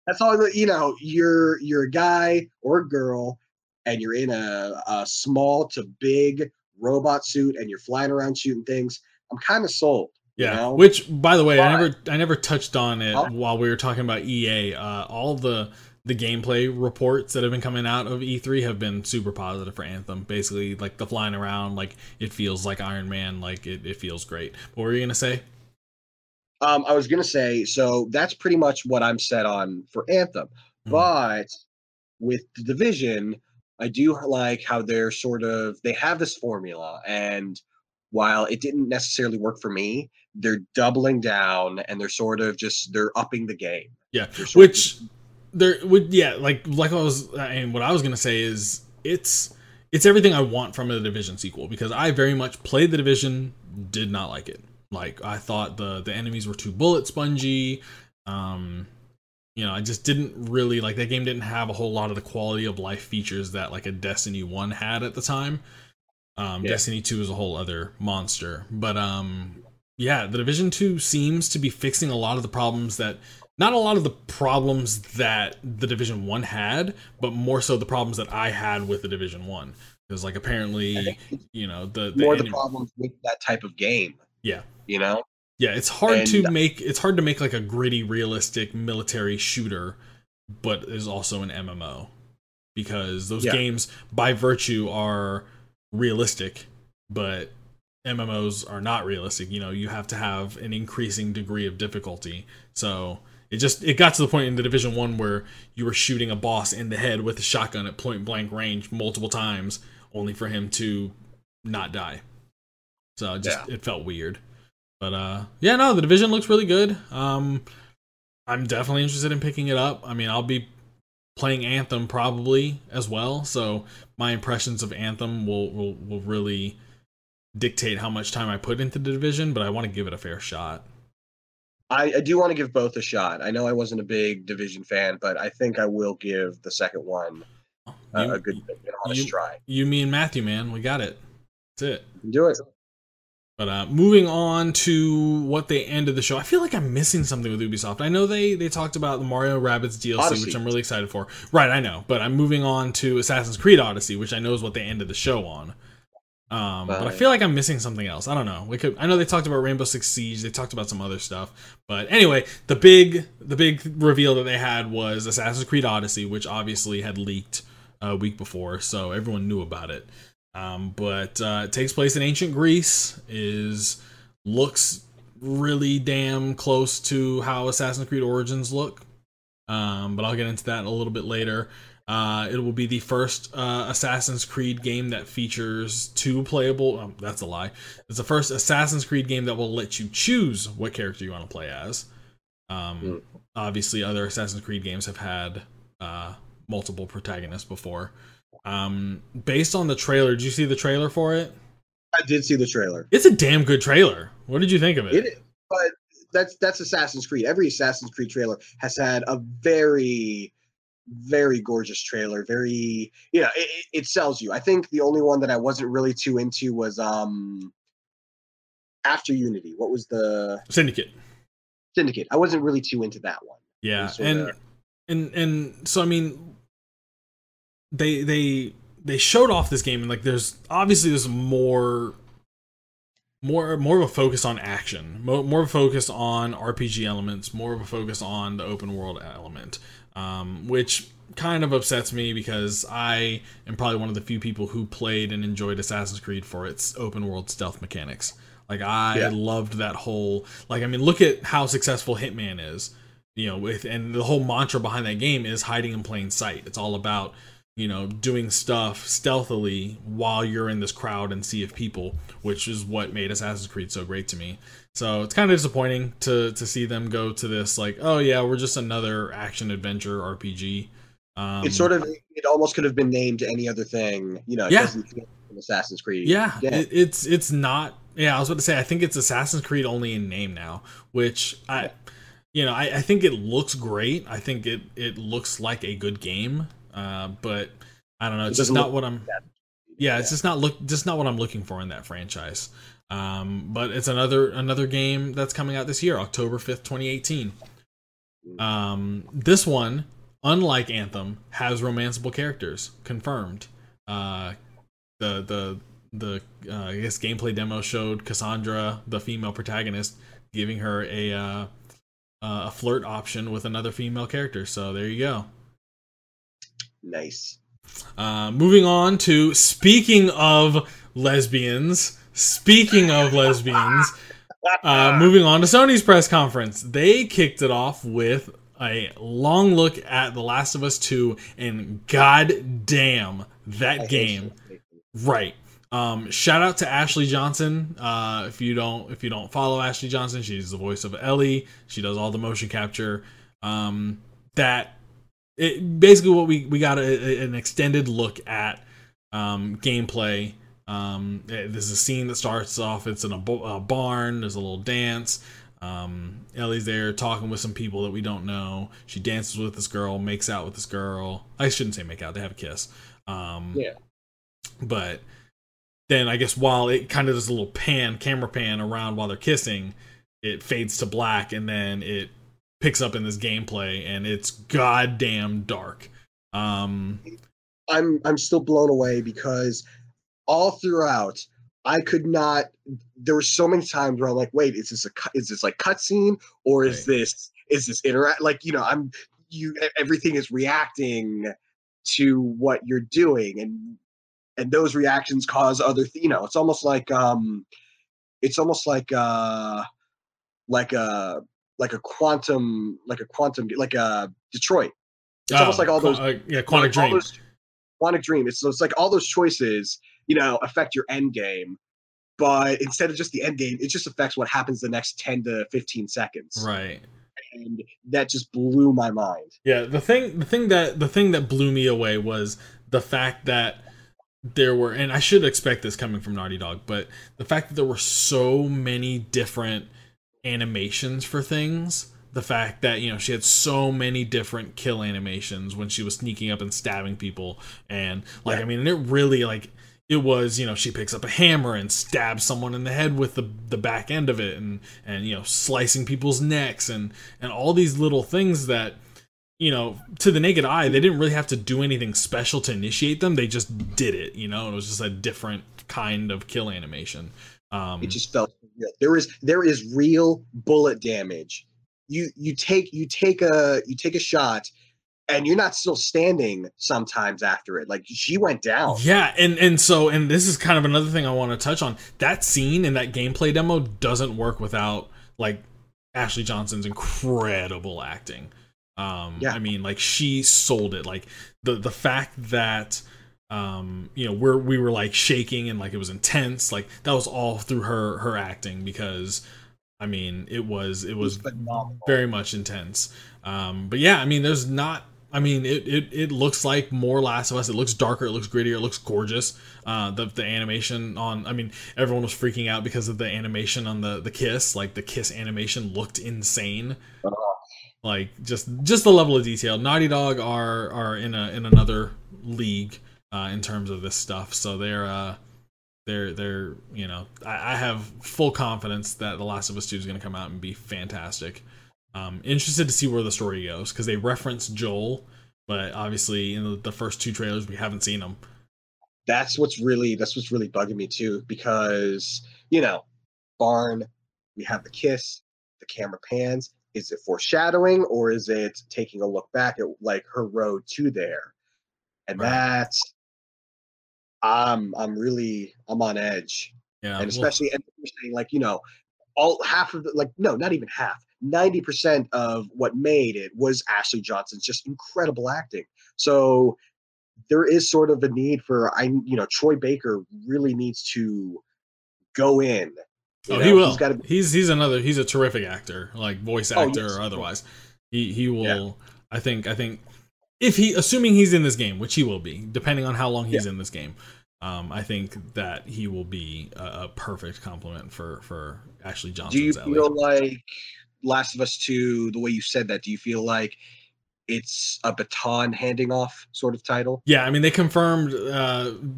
That's all the, you know, you're a guy or a girl and you're in a small to big robot suit and you're flying around shooting things. I'm kind of sold. Yeah. You know? Which, by the way, I never touched on it while we were talking about EA. All the gameplay reports that have been coming out of E3 have been super positive for Anthem. Basically, like the flying around, like it feels like Iron Man, like it feels great. What were you gonna say? I was gonna say, so that's pretty much what I'm set on for Anthem. Mm-hmm. But with The Division, I do like how they're they have this formula, and while it didn't necessarily work for me, they're doubling down and they're upping the game. Yeah, what I was gonna say is it's everything I want from a Division sequel, because I very much played The Division, did not like it. Like, I thought the enemies were too bullet spongy. You know, I just didn't really like that game. Didn't have a whole lot of the quality of life features that like a Destiny 1 had at the time. Destiny 2 is a whole other monster, but The Division 2 seems to be fixing a lot of the problems that. Not a lot of the problems that the Division 1 had, but more so the problems that I had with the Division 1. Because, like, apparently, you know, the problems with that type of game. Yeah. You know? Yeah, it's hard to make like a gritty, realistic military shooter, but there's also an MMO. Because those games, by virtue, are realistic, but MMOs are not realistic. You know, you have to have an increasing degree of difficulty. So... It got to the point in the Division 1 where you were shooting a boss in the head with a shotgun at point blank range multiple times, only for him to not die. So it felt weird. But the Division looks really good. I'm definitely interested in picking it up. I mean, I'll be playing Anthem probably as well. So my impressions of Anthem will really dictate how much time I put into the Division, but I want to give it a fair shot. I do want to give both a shot. I know I wasn't a big Division fan, but I think I will give the second one a good honest try. You, me, and Matthew, man. We got it. That's it. You can do it. But moving on to what they ended the show. I feel like I'm missing something with Ubisoft. I know they talked about the Mario Rabbids DLC, Odyssey, which I'm really excited for. Right, I know. But I'm moving on to Assassin's Creed Odyssey, which I know is what they ended the show on. But I feel like I'm missing something else. I don't know. I know they talked about Rainbow Six Siege. They talked about some other stuff. But anyway, the big reveal that they had was Assassin's Creed Odyssey, which obviously had leaked a week before, so everyone knew about it. But it takes place in ancient Greece. Looks really damn close to how Assassin's Creed Origins look. But I'll get into that a little bit later. It will be the first Assassin's Creed game that features two playable... that's a lie. It's the first Assassin's Creed game that will let you choose what character you want to play as. Obviously, other Assassin's Creed games have had multiple protagonists before. Based on the trailer, did you see the trailer for it? I did see the trailer. It's a damn good trailer. What did you think of it? It is, but that's Assassin's Creed. Every Assassin's Creed trailer has had a very... very gorgeous trailer, very, you know, it sells you. I think the only one that I wasn't really too into was after Unity. What was the Syndicate? I wasn't really too into that one. Yeah, and so I mean, they showed off this game, and like there's obviously there's more of a focus on action, more of a focus on RPG elements, more of a focus on the open world element. Which kind of upsets me because I am probably one of the few people who played and enjoyed Assassin's Creed for its open world stealth mechanics. Like I loved that whole, like, I mean, look at how successful Hitman is, you know, and the whole mantra behind that game is hiding in plain sight. It's all about, you know, doing stuff stealthily while you're in this crowd and sea of people, which is what made Assassin's Creed so great to me. So it's kind of disappointing to see them go to this, like, oh yeah, we're just another action adventure RPG. It almost could have been named any other thing, you know. It doesn't feel like Assassin's Creed. Yeah. It's not. Yeah, I was about to say I think it's Assassin's Creed only in name now, which I think it looks great. I think it looks like a good game. But I don't know. It's just not what I'm. yeah, it's just not what I'm looking for in that franchise. But it's another game that's coming out this year, October 5th, 2018. This one, unlike Anthem, has romanceable characters confirmed. The gameplay demo showed Cassandra, the female protagonist, giving her a flirt option with another female character. So there you go. Nice. Moving on to speaking of lesbians, moving on to Sony's press conference. They kicked it off with a long look at The Last of Us 2, and goddamn that game. Right. Shout out to Ashley Johnson. If you don't follow Ashley Johnson, she's the voice of Ellie. She does all the motion capture. We got an extended look at gameplay. There's a scene that starts off. It's in a barn. There's a little dance. Ellie's there talking with some people that we don't know. She dances with this girl, makes out with this girl. I shouldn't say make out. They have a kiss. But then I guess while it kind of does a little camera pan around while they're kissing, it fades to black, and then it picks up in this gameplay, and it's goddamn dark. I'm still blown away because all throughout I could not. There were so many times where I'm like, wait, is this like cutscene, or is this interact? Like, you know, everything is reacting to what you're doing, and those reactions cause other, it's almost like, like a Detroit. It's almost like all those, Quantic Dream. Quantic Dream. It's like all those choices, affect your end game, but instead of just the end game, it just affects what happens the next 10 to 15 seconds. Right. And that just blew my mind. Yeah. The thing that blew me away was the fact that there were, and I should expect this coming from Naughty Dog, but the fact that there were so many different animations for things, the fact that, she had so many different kill animations when she was sneaking up and stabbing people. And I mean, it really, it was, she picks up a hammer and stabs someone in the head with the back end of it, and slicing people's necks and all these little things that, to the naked eye, they didn't really have to do anything special to initiate them. They just did it, it was just a different kind of kill animation. It just felt real. There is real bullet damage. You take a shot, and you're not still standing sometimes after it. Like, she went down. Yeah, and so this is kind of another thing I want to touch on. That scene in that gameplay demo doesn't work without Ashley Johnson's incredible acting. I mean, she sold it. The fact that we were shaking and it was intense. That was all through her acting, because I mean, it was phenomenal. Very much intense. But yeah, I mean, there's not, I mean, it looks like more Last of Us. It looks darker. It looks grittier. It looks gorgeous. The animation on, I mean, everyone was freaking out because of the animation on the kiss, the kiss animation looked insane. Just the level of detail. Naughty Dog are in another league. In terms of this stuff, so they're I have full confidence that The Last of Us 2 is going to come out and be fantastic. Interested to see where the story goes, because they reference Joel, but obviously in the first two trailers we haven't seen him. That's what's really bugging me too, because barn, we have the kiss, the camera pans. Is it foreshadowing, or is it taking a look back at her road to there? And right. That's. I'm on edge. Yeah. And especially, and saying not even half, 90% of what made it was Ashley Johnson's just incredible acting. So there is sort of a need for, Troy Baker really needs to go in. He will. He's a terrific actor, voice actor or otherwise. He will. Yeah. I think. If assuming he's in this game, which he will be, depending on how long he's in this game, I think that he will be a perfect complement for Ashley Johnson. Do you feel Last of Us 2, the way you said that, do you feel it's a baton handing off sort of title. Yeah, I mean, they confirmed,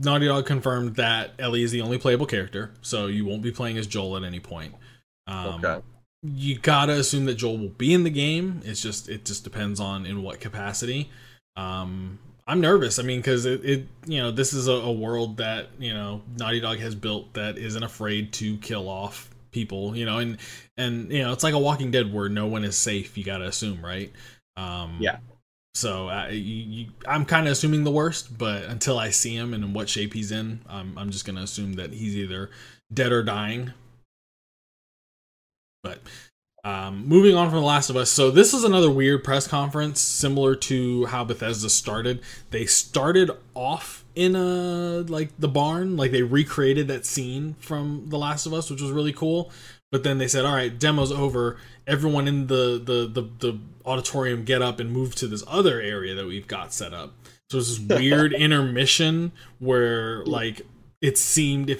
Naughty Dog confirmed that Ellie is the only playable character, so you won't be playing as Joel at any point. Okay. You gotta assume that Joel will be in the game. It's just, it just depends on in what capacity. I'm nervous. I mean, because it you know, this is a world that, you know, Naughty Dog has built that isn't afraid to kill off people, you know, and you know, it's like a Walking Dead where no one is safe. You gotta assume, right? Yeah. So I'm kind of assuming the worst, but until I see him and in what shape he's in, I'm just gonna assume that he's either dead or dying. But moving on from The Last of Us. So this is another weird press conference, similar to how Bethesda started. They started off in the barn, like they recreated that scene from The Last of Us, which was really cool. But then they said, all right, demo's over. Everyone in the auditorium get up and move to this other area that we've got set up. So it's this weird intermission where it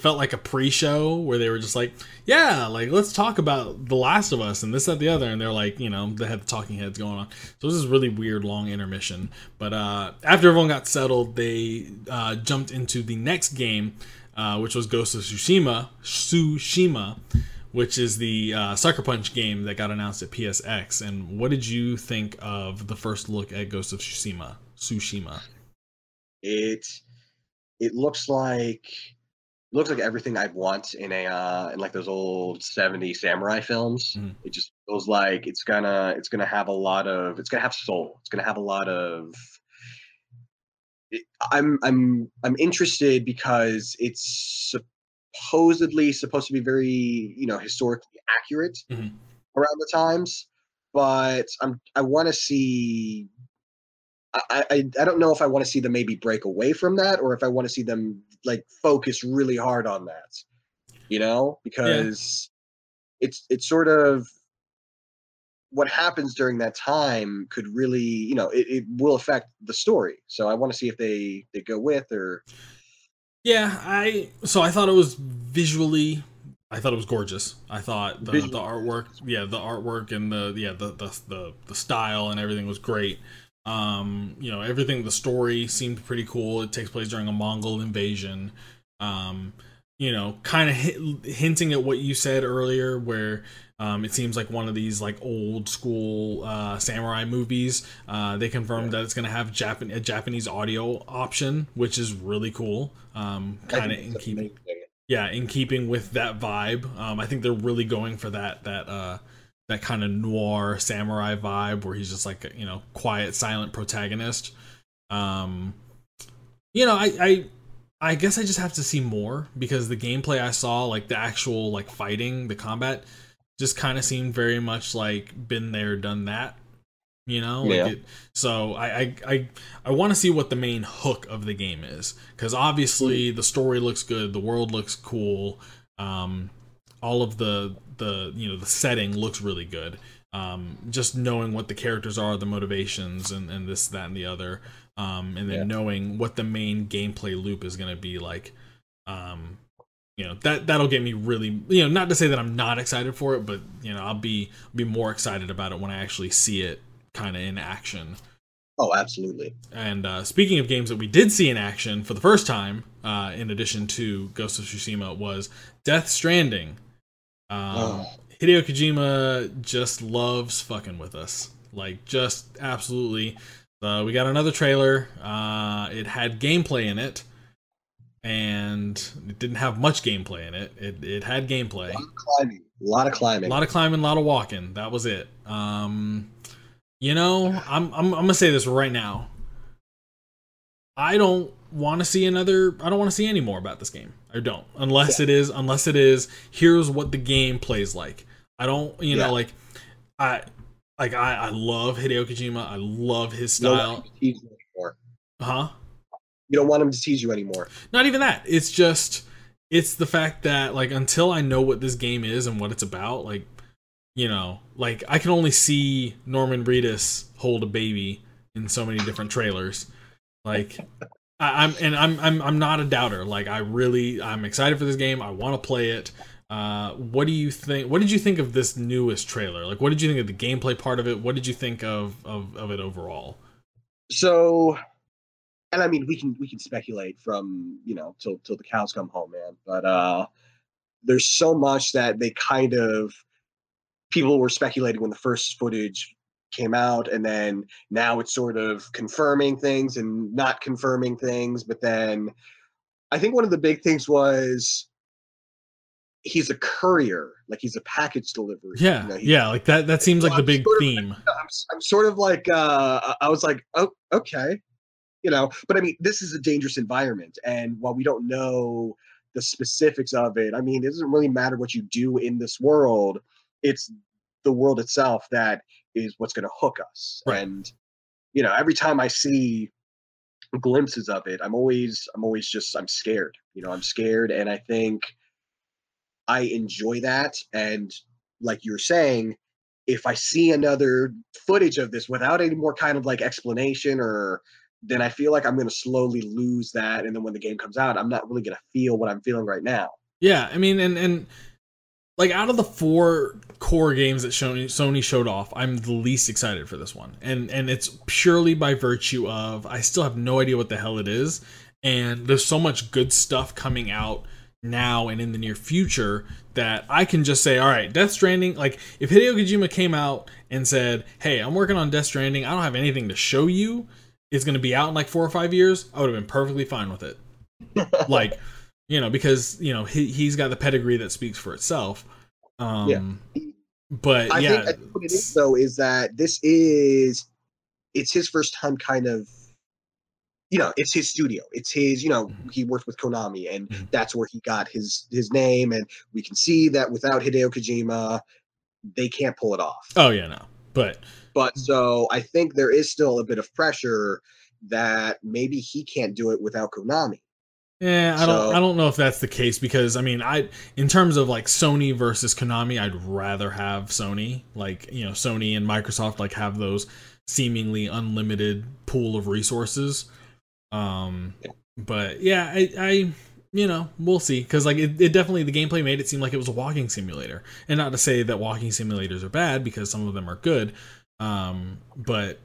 felt like a pre-show where they were just like, yeah, like, let's talk about The Last of Us and this, that, the other. And they're like, you know, they had the talking heads going on. So this is really weird, long intermission. But after everyone got settled, they jumped into the next game, which was Ghost of Tsushima, which is the Sucker Punch game that got announced at PSX. And what did you think of the first look at Ghost of Tsushima? It looks like everything I'd want in in those old 70s samurai films. Mm-hmm. It just feels like it's gonna have soul. It's gonna have a lot of. I'm interested because it's supposedly supposed to be very, you know, historically accurate around the times, but I want to see. I don't know if I want to see them maybe break away from that, or if I want to see them focus really hard on that, you know, because it's sort of what happens during that time could really, you know, it will affect the story. So I want to see if they go with or. Yeah. I thought it was visually, I thought it was gorgeous. I thought the artwork, and the style and everything was great. You know, everything, the story seemed pretty cool. It takes place during a Mongol invasion, you know, kind of hinting at what you said earlier, where it seems like one of these old school samurai movies. They confirmed that it's going to have a Japanese audio option, which is really cool. Kind of in keeping, in keeping with that vibe. I think they're really going for that kind of noir samurai vibe where he's just you know, quiet, silent protagonist. You know, I guess I just have to see more because the gameplay I saw, the actual fighting, the combat just kind of seemed very much been there, done that, you know? Yeah. So I want to see what the main hook of the game is, because obviously the story looks good. The world looks cool. All of the setting looks really good. Just knowing what the characters are, the motivations, and this, that, and the other, and then knowing what the main gameplay loop is going to be like. You know, that'll get me really. You know, not to say that I'm not excited for it, but you know, I'll be more excited about it when I actually see it kind of in action. Oh, absolutely. And speaking of games that we did see in action for the first time, in addition to Ghost of Tsushima, was Death Stranding. Hideo Kojima just loves fucking with us. Just absolutely. We got another trailer. It had gameplay in it. And it didn't have much gameplay in it. It had gameplay. A lot of climbing. A lot of climbing, a lot of walking. That was it. You know, I'm gonna say this right now. I don't want to see any more about this game. I don't. Unless it is here's what the game plays like. I don't, you know, I love Hideo Kojima. I love his style. You don't want him to tease you anymore. Not even that. It's the fact that until I know what this game is and what it's about, you know, I can only see Norman Reedus hold a baby in so many different trailers. I'm not a doubter. I'm excited for this game. I want to play it. What do you think? What did you think of this newest trailer? What did you think of the gameplay part of it? What did you think of it overall? So, and I mean, we can speculate from, you know, till the cows come home, man. But there's so much that they kind of, people were speculating when the first footage came out, and then now it's sort of confirming things and not confirming things. But then I think one of the big things was he's a courier, like he's a package delivery. Yeah, you know, yeah, like that. That seems like the big theme. I'm sort of like, I was like, oh, okay, you know. But I mean, this is a dangerous environment, and while we don't know the specifics of it, I mean, it doesn't really matter what you do in this world. It's the world itself that is what's going to hook us. Right. And you know, every time I see glimpses of it, I'm always just, I'm scared. You know, I'm scared, and I think I enjoy that. And like you were saying, if I see another footage of this without any more kind of like explanation, or then I feel like I'm going to slowly lose that. And then when the game comes out, I'm not really going to feel what I'm feeling right now. Yeah. I mean, and like out of the 4 core games that Sony showed off, I'm the least excited for this one. And it's purely by virtue of, I still have no idea what the hell it is. And there's so much good stuff coming out now and in the near future that I can just say, all right, Death Stranding, like if Hideo Kojima came out and said, hey, I'm working on Death Stranding, I don't have anything to show you, it's going to be out in like 4 or 5 years, I would have been perfectly fine with it. Like, you know, because, you know, he's got the pedigree that speaks for itself. Yeah. But I think what it is though is that it's his first time kind of, you know, it's his studio. It's his, you know, he worked with Konami, and that's where he got his name. And we can see that without Hideo Kojima, they can't pull it off. Oh yeah, no. But so I think there is still a bit of pressure that maybe he can't do it without Konami. Yeah, I don't know if that's the case, because I mean, in terms of like Sony versus Konami, I'd rather have Sony, like, you know, Sony and Microsoft, like have those seemingly unlimited pool of resources. But yeah, I you know, we'll see. Cause like it definitely, the gameplay made it seem like it was a walking simulator, and not to say that walking simulators are bad, because some of them are good. But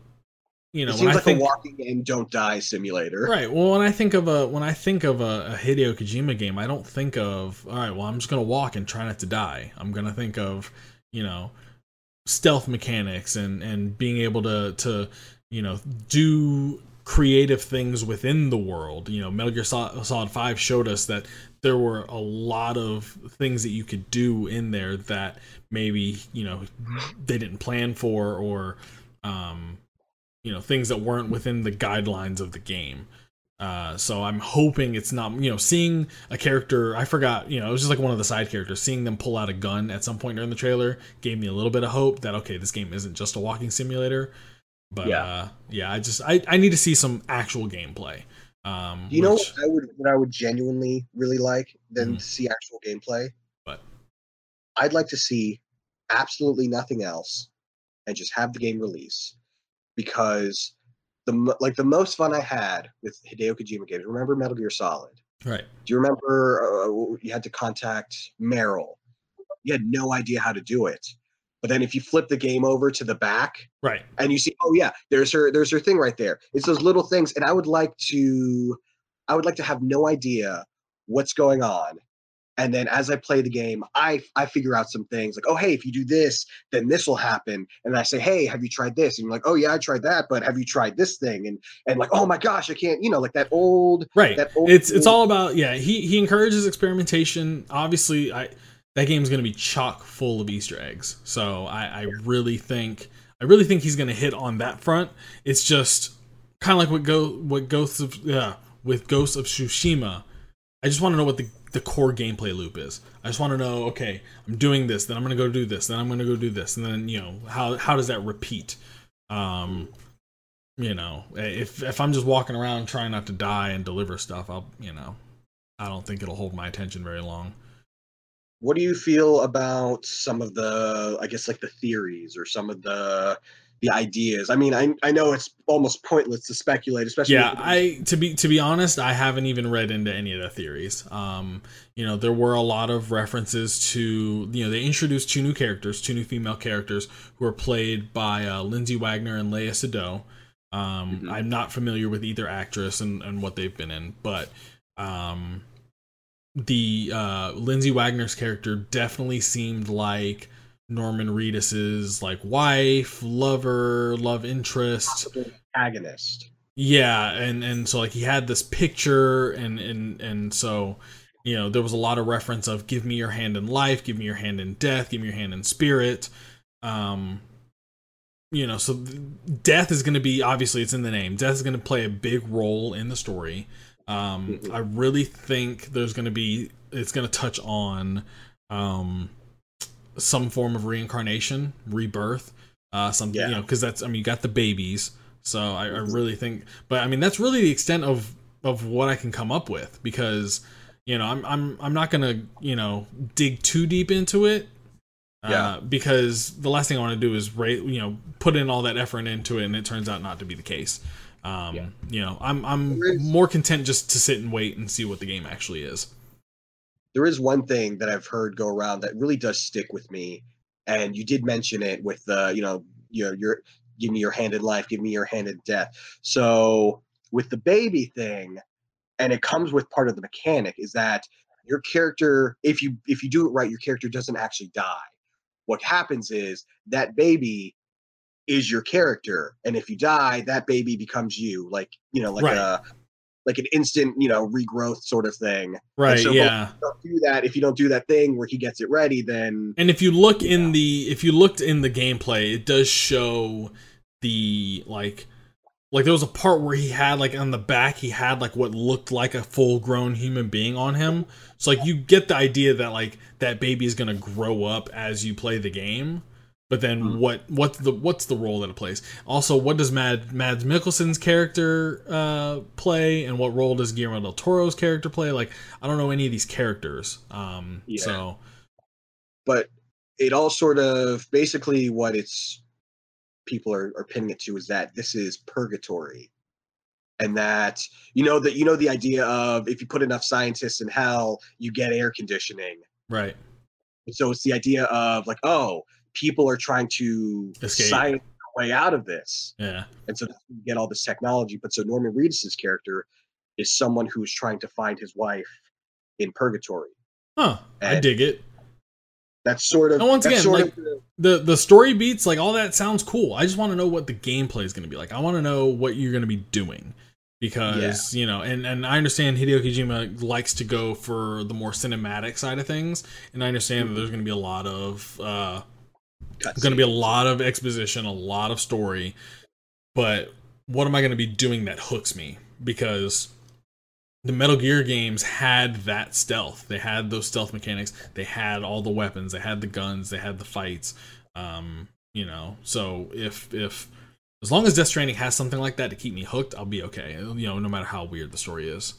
you know, it seems when like I think a walking and don't die simulator, right? Well, when I think of a Hideo Kojima game, I don't think of, all right, well, I'm just going to walk and try not to die. I'm going to think of, you know, stealth mechanics and being able to, you know, do creative things within the world. You know, Metal Gear Solid 5 showed us that there were a lot of things that you could do in there that maybe, you know, they didn't plan for, or you know, things that weren't within the guidelines of the game. So I'm hoping it's not, you know, seeing a character, I forgot, you know, it was just like one of the side characters, seeing them pull out a gun at some point during the trailer gave me a little bit of hope that, okay, this game isn't just a walking simulator. But yeah, I need to see some actual gameplay. You know, what I would genuinely really like than to see actual gameplay? But I'd like to see absolutely nothing else and just have the game release, because the most fun I had with Hideo Kojima games, remember Metal Gear Solid? Right. Do you remember you had to contact Merrill? You had no idea how to do it. But then if you flip the game over to the back, right, and you see, oh yeah, there's her thing right there. It's those little things. And I would like to have no idea what's going on. And then as I play the game, I figure out some things like, oh, hey, if you do this, then this will happen. And I say, hey, have you tried this? And you're like, oh yeah, I tried that, but have you tried this thing? And like, oh my gosh, I can't, you know, like that old. Right. It's all about, yeah, he encourages experimentation. Obviously, that game's going to be chock full of Easter eggs. So I really think he's going to hit on that front. It's just kind of like with Ghost of Tsushima. I just want to know what the core gameplay loop is. I just want to know, okay, I'm doing this, then I'm going to go do this, then I'm going to go do this, and then, you know, how does that repeat? You know, if I'm just walking around trying not to die and deliver stuff, I'll, you know, I don't think it'll hold my attention very long. What do you feel about some of the, I guess, like the theories or some of the ideas? I mean, I know it's almost pointless to speculate, especially. Yeah, to be honest, I haven't even read into any of the theories. You know, there were a lot of references to, you know, they introduced 2 new female characters who are played by Lindsay Wagner and Leia Sado. I'm not familiar with either actress and what they've been in, but the Lindsay Wagner's character definitely seemed like Norman Reedus's like wife, lover, love interest, antagonist. Yeah, and so like he had this picture, and so you know there was a lot of reference of give me your hand in life, give me your hand in death, give me your hand in spirit. You know, so death is going to be, obviously it's in the name, death is going to play a big role in the story. I really think there's going to be, it's going to touch on some form of reincarnation, rebirth, something, you know, because that's, I mean, you got the babies. So I really think, but I mean, that's really the extent of what I can come up with, because, you know, I'm not going to, you know, dig too deep into it. Because the last thing I want to do is, you know, put in all that effort into it, and it turns out not to be the case. You know, I'm more content just to sit and wait and see what the game actually is. There is one thing that I've heard go around that really does stick with me, and you did mention it with the, you know, your give me your hand in life, give me your hand in death. So with the baby thing, and it comes with part of the mechanic is that your character, if you do it right, your character doesn't actually die. What happens is that baby is your character, and if you die, that baby becomes you. Like, you know, like right. Like an instant, you know, regrowth sort of thing. Right. And so yeah. If you don't do that thing where he gets it ready, then. And if you look if you looked in the gameplay, it does show the like there was a part where he had like on the back, he had like what looked like a full grown human being on him. So like you get the idea that like that baby is going to grow up as you play the game, but then what's the role that it plays? Also, what does Mads Mikkelsen's character play, and what role does Guillermo del Toro's character play? Like I don't know any of these characters. So, but it all sort of basically what it's people are pinning it to is that this is purgatory, and that you know the idea of if you put enough scientists in hell, you get air conditioning. Right. So it's the idea of like, oh, people are trying to science their way out of this. Yeah. And so you get all this technology. But so Norman Reedus's character is someone who's trying to find his wife in purgatory. Huh. And I dig it. That's sort of... And once again, like, the story beats, like all that sounds cool. I just want to know what the gameplay is going to be like. I want to know what you're going to be doing. Because, you know, and I understand Hideo Kojima likes to go for the more cinematic side of things, and I understand that there's going to be a lot of exposition, a lot of story, but what am I going to be doing that hooks me? Because the Metal Gear games had that stealth. They had those stealth mechanics. They had all the weapons. They had the guns. They had the fights. You know, so if as long as Death Stranding has something like that to keep me hooked, I'll be okay. You know, no matter how weird the story is.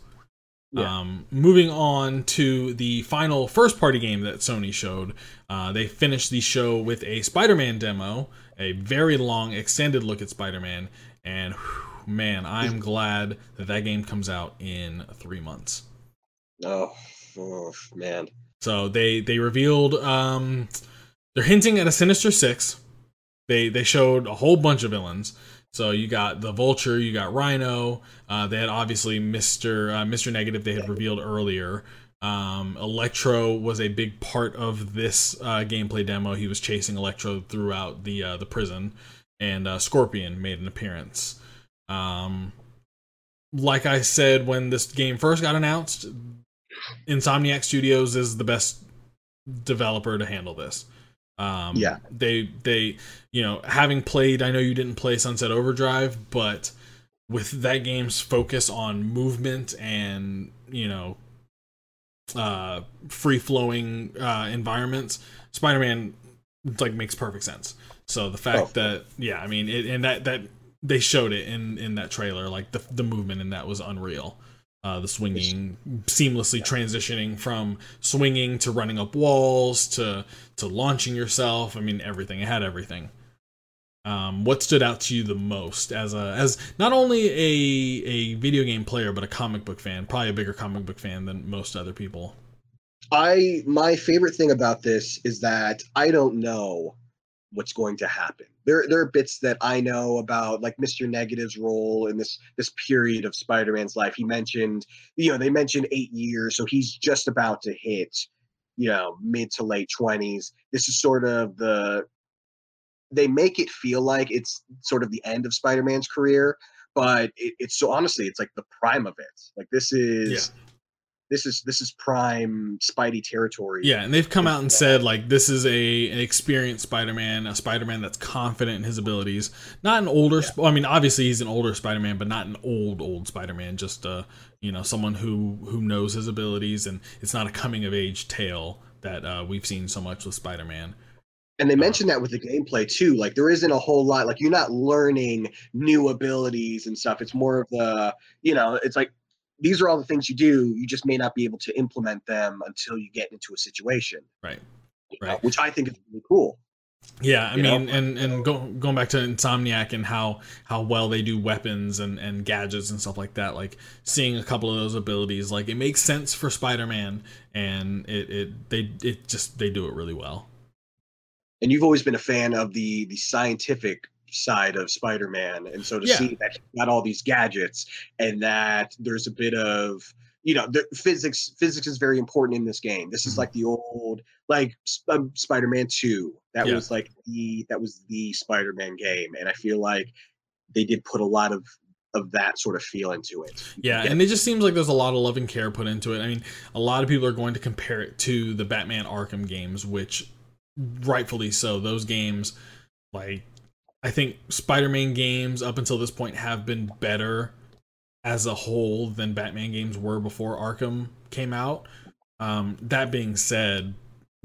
Yeah. Moving on to the final first-party game that Sony showed. They finished the show with a Spider-Man demo, a very long, extended look at Spider-Man. And, whew, man, I'm glad that game comes out in 3 months. Oh man. So they revealed... they're hinting at a Sinister Six. They showed a whole bunch of villains. So you got the Vulture, you got Rhino. They had obviously Mr. Negative. They had revealed earlier. Electro was a big part of this gameplay demo. He was chasing Electro throughout the prison, and Scorpion made an appearance. Like I said when this game first got announced, Insomniac Studios is the best developer to handle this. They, you know, having played, I know you didn't play Sunset Overdrive, but with that game's focus on movement and, you know, free flowing, environments, Spider-Man like makes perfect sense. So the fact that, yeah, I mean, it, and that they showed it in that trailer, like the movement in that was unreal. The swinging, seamlessly transitioning from swinging to running up walls to launching yourself. I mean, everything. It had everything. What stood out to you the most as not only a video game player, but a comic book fan, probably a bigger comic book fan than most other people? My favorite thing about this is that I don't know what's going to happen. There are bits that I know about, like Mr. Negative's role in this period of Spider-Man's life. He mentioned, they mentioned 8 years, so he's just about to hit, mid to late 20s. This is sort of they make it feel like it's sort of the end of Spider-Man's career, but it's so honestly, it's like the prime of it. Like this is prime Spidey territory. Yeah, and they've come out and said, like, this is an experienced Spider-Man, a Spider-Man that's confident in his abilities. Not an older, I mean, obviously he's an older Spider-Man, but not an old Spider-Man. Just, someone who knows his abilities, and it's not a coming-of-age tale that we've seen so much with Spider-Man. And they mentioned that with the gameplay, too. Like, there isn't a whole lot. Like, you're not learning new abilities and stuff. It's more of the, it's like, these are all the things you do. You just may not be able to implement them until you get into a situation. Right. Which I think is really cool. Yeah. I mean, and going back to Insomniac and how well they do weapons and gadgets and stuff like that, like seeing a couple of those abilities, like it makes sense for Spider-Man, and they do it really well. And you've always been a fan of the scientific side of Spider-Man, and so to see that he's got all these gadgets, and that there's a bit of the physics is very important in this game. This is like the old, like Spider-Man 2 was like that was the Spider-Man game, and I feel like they did put a lot of that sort of feel into it. And it just seems like there's a lot of love and care put into it. I mean, a lot of people are going to compare it to the Batman Arkham games, which rightfully so. Those games, like, I think Spider-Man games up until this point have been better as a whole than Batman games were before Arkham came out. That being said,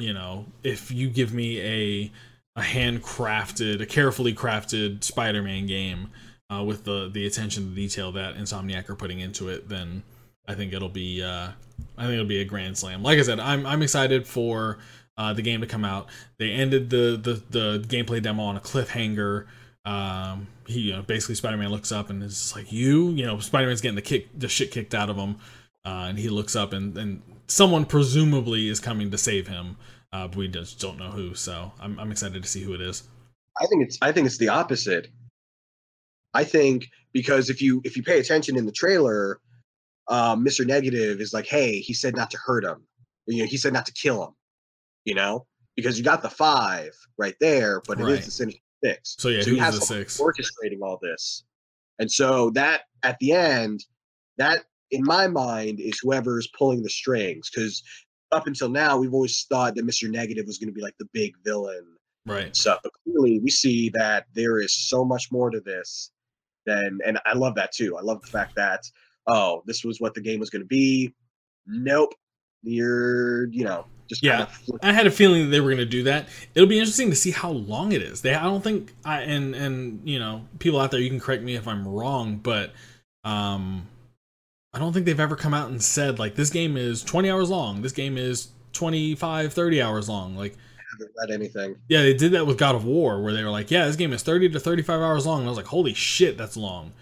if you give me a handcrafted, a carefully crafted Spider-Man game with the attention to detail that Insomniac are putting into it, then I think it'll be a grand slam. Like I said, I'm excited for the game to come out. They ended the gameplay demo on a cliffhanger. He basically Spider-Man looks up and is like, Spider-Man's getting the shit kicked out of him, and he looks up and someone presumably is coming to save him, but we just don't know who. So I'm excited to see who it is. I think it's the opposite. I think because if you pay attention in the trailer, Mr. Negative is like, hey, he said not to hurt him. He said not to kill him. Because you got the 5 right there, but it is the Sinister 6. So he has the 6 orchestrating all this, and so that at the end, that in my mind is whoever's pulling the strings. Because up until now, we've always thought that Mr. Negative was going to be like the big villain, right? So clearly, we see that there is so much more to this than, and I love that too. I love the fact that this was what the game was going to be. Nope, you're Kind of I had a feeling that they were going to do that. It'll be interesting to see how long it is. I don't think people out there, you can correct me if I'm wrong, but I don't think they've ever come out and said like this game is 20 hours long. This game is 25, 30 hours long. Like I haven't read anything. Yeah, they did that with God of War where they were like, yeah, this game is 30 to 35 hours long. And I was like, holy shit, that's long.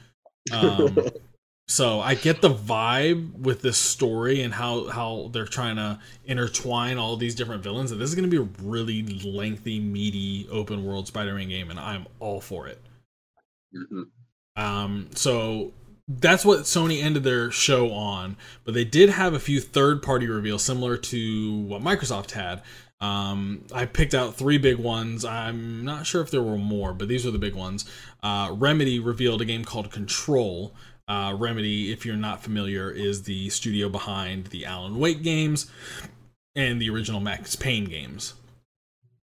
So I get the vibe with this story and how they're trying to intertwine all these different villains that this is going to be a really lengthy, meaty, open world Spider-Man game, and I'm all for it. Mm-hmm. So that's what Sony ended their show on, but they did have a few third-party reveals similar to what Microsoft had. I picked out 3 big ones. I'm not sure if there were more, but these were the big ones. Remedy revealed a game called Control. Remedy, if you're not familiar, is the studio behind the Alan Wake games and the original Max Payne games,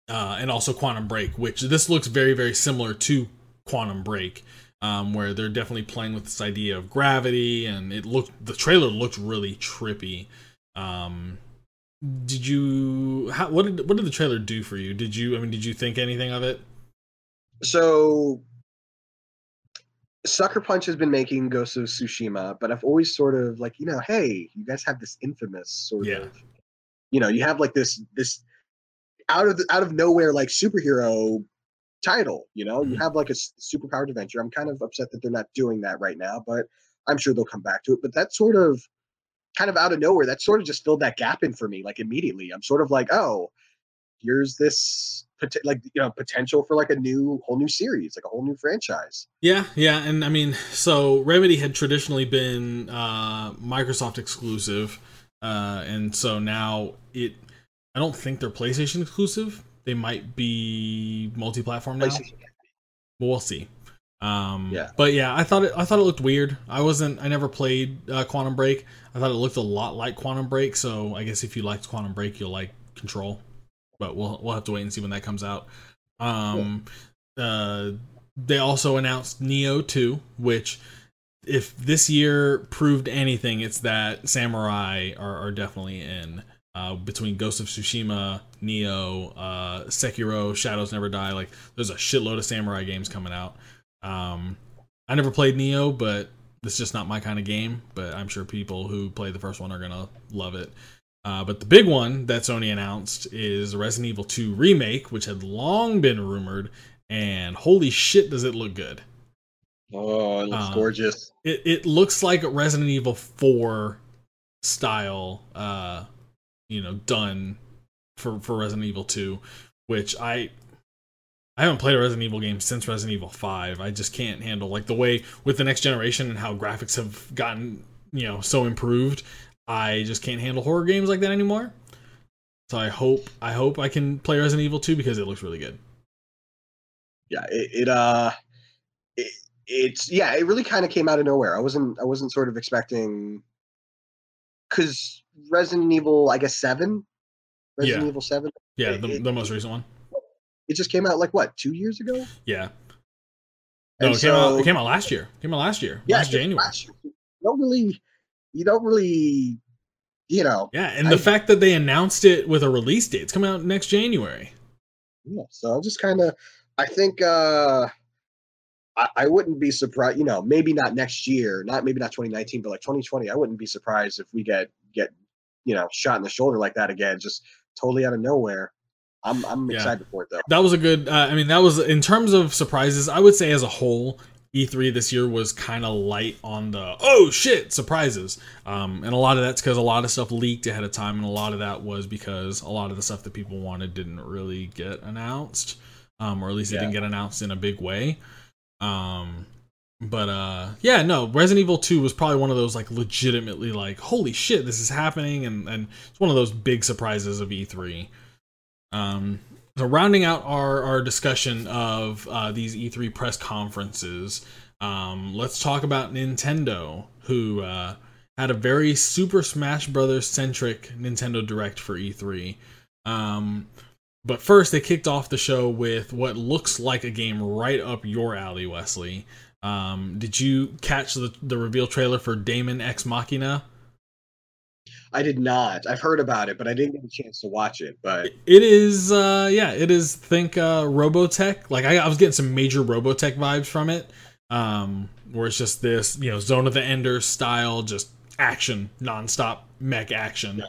and also Quantum Break, which this looks very, very similar to Quantum Break, where they're definitely playing with this idea of gravity, and the trailer looked really trippy. What did the trailer do for you? Did you think anything of it? So Sucker Punch has been making Ghost of Tsushima, but I've always sort of like, hey, you guys have this infamous sort of, you have like this out of nowhere like superhero title, you have like a superpowered adventure. I'm kind of upset that they're not doing that right now, but I'm sure they'll come back to it. But that sort of kind of out of nowhere, that sort of just filled that gap in for me like immediately. I'm sort of like, oh, here's this potential for like a whole new series, like a whole new franchise. Yeah. And I mean, so Remedy had traditionally been Microsoft exclusive. And so now I don't think they're PlayStation exclusive. They might be multi-platform now. But we'll see. But yeah, I thought it looked weird. I never played Quantum Break. I thought it looked a lot like Quantum Break. So I guess if you liked Quantum Break, you'll like Control. But we'll have to wait and see when that comes out. They also announced Neo 2, which if this year proved anything, it's that samurai are definitely in. Between Ghost of Tsushima, Neo, Sekiro, Shadows Never Die, like there's a shitload of samurai games coming out. I never played Neo, but it's just not my kind of game. But I'm sure people who play the first one are gonna love it. But the big one that Sony announced is Resident Evil 2 Remake, which had long been rumored, and holy shit, does it look good. Oh, it looks gorgeous. It looks like a Resident Evil 4 style, done for Resident Evil 2, which I haven't played a Resident Evil game since Resident Evil 5. I just can't handle, like, the way with the next generation and how graphics have gotten, so improved. I just can't handle horror games like that anymore. So I hope I can play Resident Evil 2 because it looks really good. Yeah, it really kind of came out of nowhere. I wasn't sort of expecting, because Resident Evil, I guess 7? Resident Evil 7? Yeah, the most recent one. It just came out like what, 2 years ago? Yeah. No, it came out last year. Yeah, last January. Last year. You don't really. Yeah, and the fact that they announced it with a release date, it's coming out next January. Yeah, so I'll just kind of, I think I wouldn't be surprised, maybe not next year, maybe not 2019, but like 2020, I wouldn't be surprised if we get shot in the shoulder like that again, just totally out of nowhere. I'm excited for it though. That was a good, that was, in terms of surprises, I would say as a whole, E3 this year was kind of light on the surprises. And a lot of that's because a lot of stuff leaked ahead of time, and a lot of that was because a lot of the stuff that people wanted didn't really get announced, or at least it didn't get announced in a big way. Resident Evil 2 was probably one of those, like, legitimately, like, holy shit, this is happening, and it's one of those big surprises of E3. So rounding out our discussion of these E3 press conferences, let's talk about Nintendo, who had a very Super Smash Bros. Centric Nintendo Direct for E3. But first, they kicked off the show with what looks like a game right up your alley, Wesley. Did you catch the reveal trailer for Daemon Ex Machina? I did not. I've heard about it, but I didn't get a chance to watch it. But it is, Robotech. Like I was getting some major Robotech vibes from it, where it's just this, Zone of the Ender style, just action, nonstop mech action.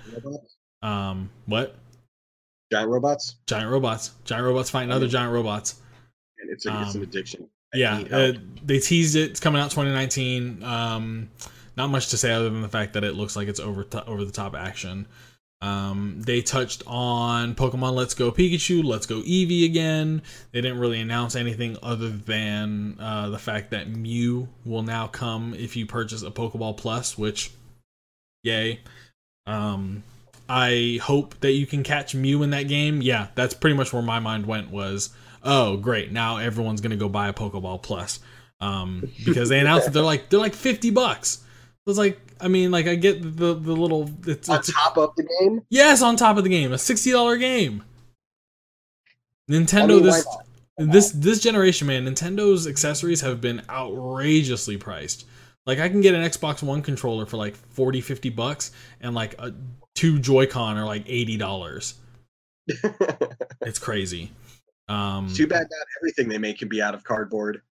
What? Giant robots. Giant robots fighting other giant robots. And it's an addiction. They teased it. It's coming out 2019. Not much to say other than the fact that it looks like it's over the top action. They touched on Pokemon Let's Go Pikachu, Let's Go Eevee again. They didn't really announce anything other than the fact that Mew will now come if you purchase a Pokeball Plus, which, yay. I hope that you can catch Mew in that game. Yeah, that's pretty much where my mind went was, oh, great, now everyone's going to go buy a Pokeball Plus. Because they announced that they're like $50. It's like, I get the little... It's, on top of the game? Yes, on top of the game. A $60 game. Nintendo, this generation, man, Nintendo's accessories have been outrageously priced. Like, I can get an Xbox One controller for like $40-$50, and like two Joy-Con are like $80. It's crazy. Too bad not everything they make can be out of cardboard.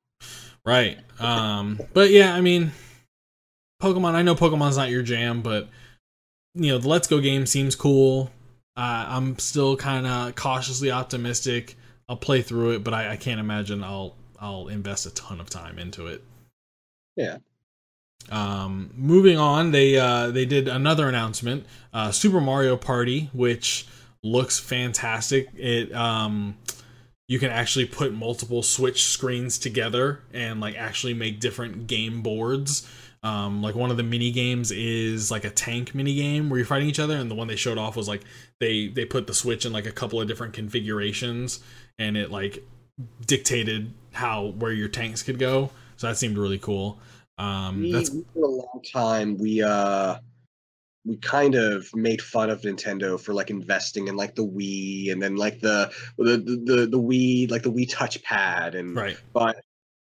Right. But yeah, Pokemon, I know Pokemon's not your jam, but the Let's Go game seems cool. I'm still kind of cautiously optimistic. I'll play through it, but I can't imagine I'll invest a ton of time into it. Yeah. Moving on, they did another announcement, Super Mario Party, which looks fantastic. It you can actually put multiple Switch screens together and like actually make different game boards. Like one of the mini games is like a tank mini game where you're fighting each other, and the one they showed off was like they put the Switch in like a couple of different configurations, and it like dictated where your tanks could go. So that seemed really cool. We for a long time we kind of made fun of Nintendo for like investing in like the Wii, and then like the Wii, like the Wii touchpad, and right. But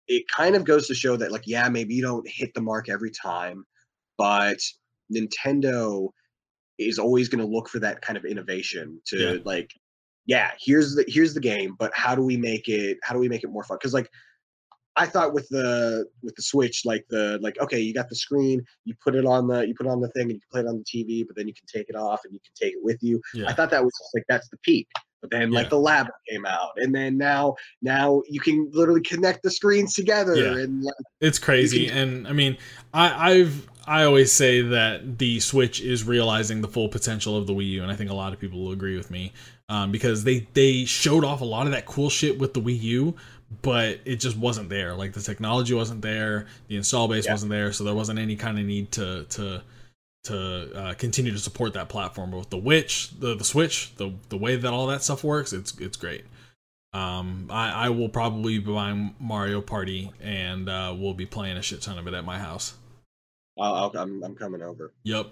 it kind of goes to show that like, yeah, maybe you don't hit the mark every time, but Nintendo is always going to look for that kind of innovation to like, yeah, here's the game, but how do we make it more fun? Because like I thought with the Switch, okay, you got the screen, you put it on the thing, and you can play it on the TV, but then you can take it off and you can take it with you. Yeah. I thought that was just like, that's the peak. But then like the Labo came out, and then now you can literally connect the screens together. Yeah. And like, it's crazy. And I mean, I always say that the Switch is realizing the full potential of the Wii U, and I think a lot of people will agree with me because they showed off a lot of that cool shit with the Wii U, but it just wasn't there. Like the technology wasn't there, the install base wasn't there, so there wasn't any kind of need to continue to support that platform. But with the Switch, the way that all that stuff works, it's great. I will probably be buying Mario Party, and we'll be playing a shit ton of it at my house. I'm coming over. Yep.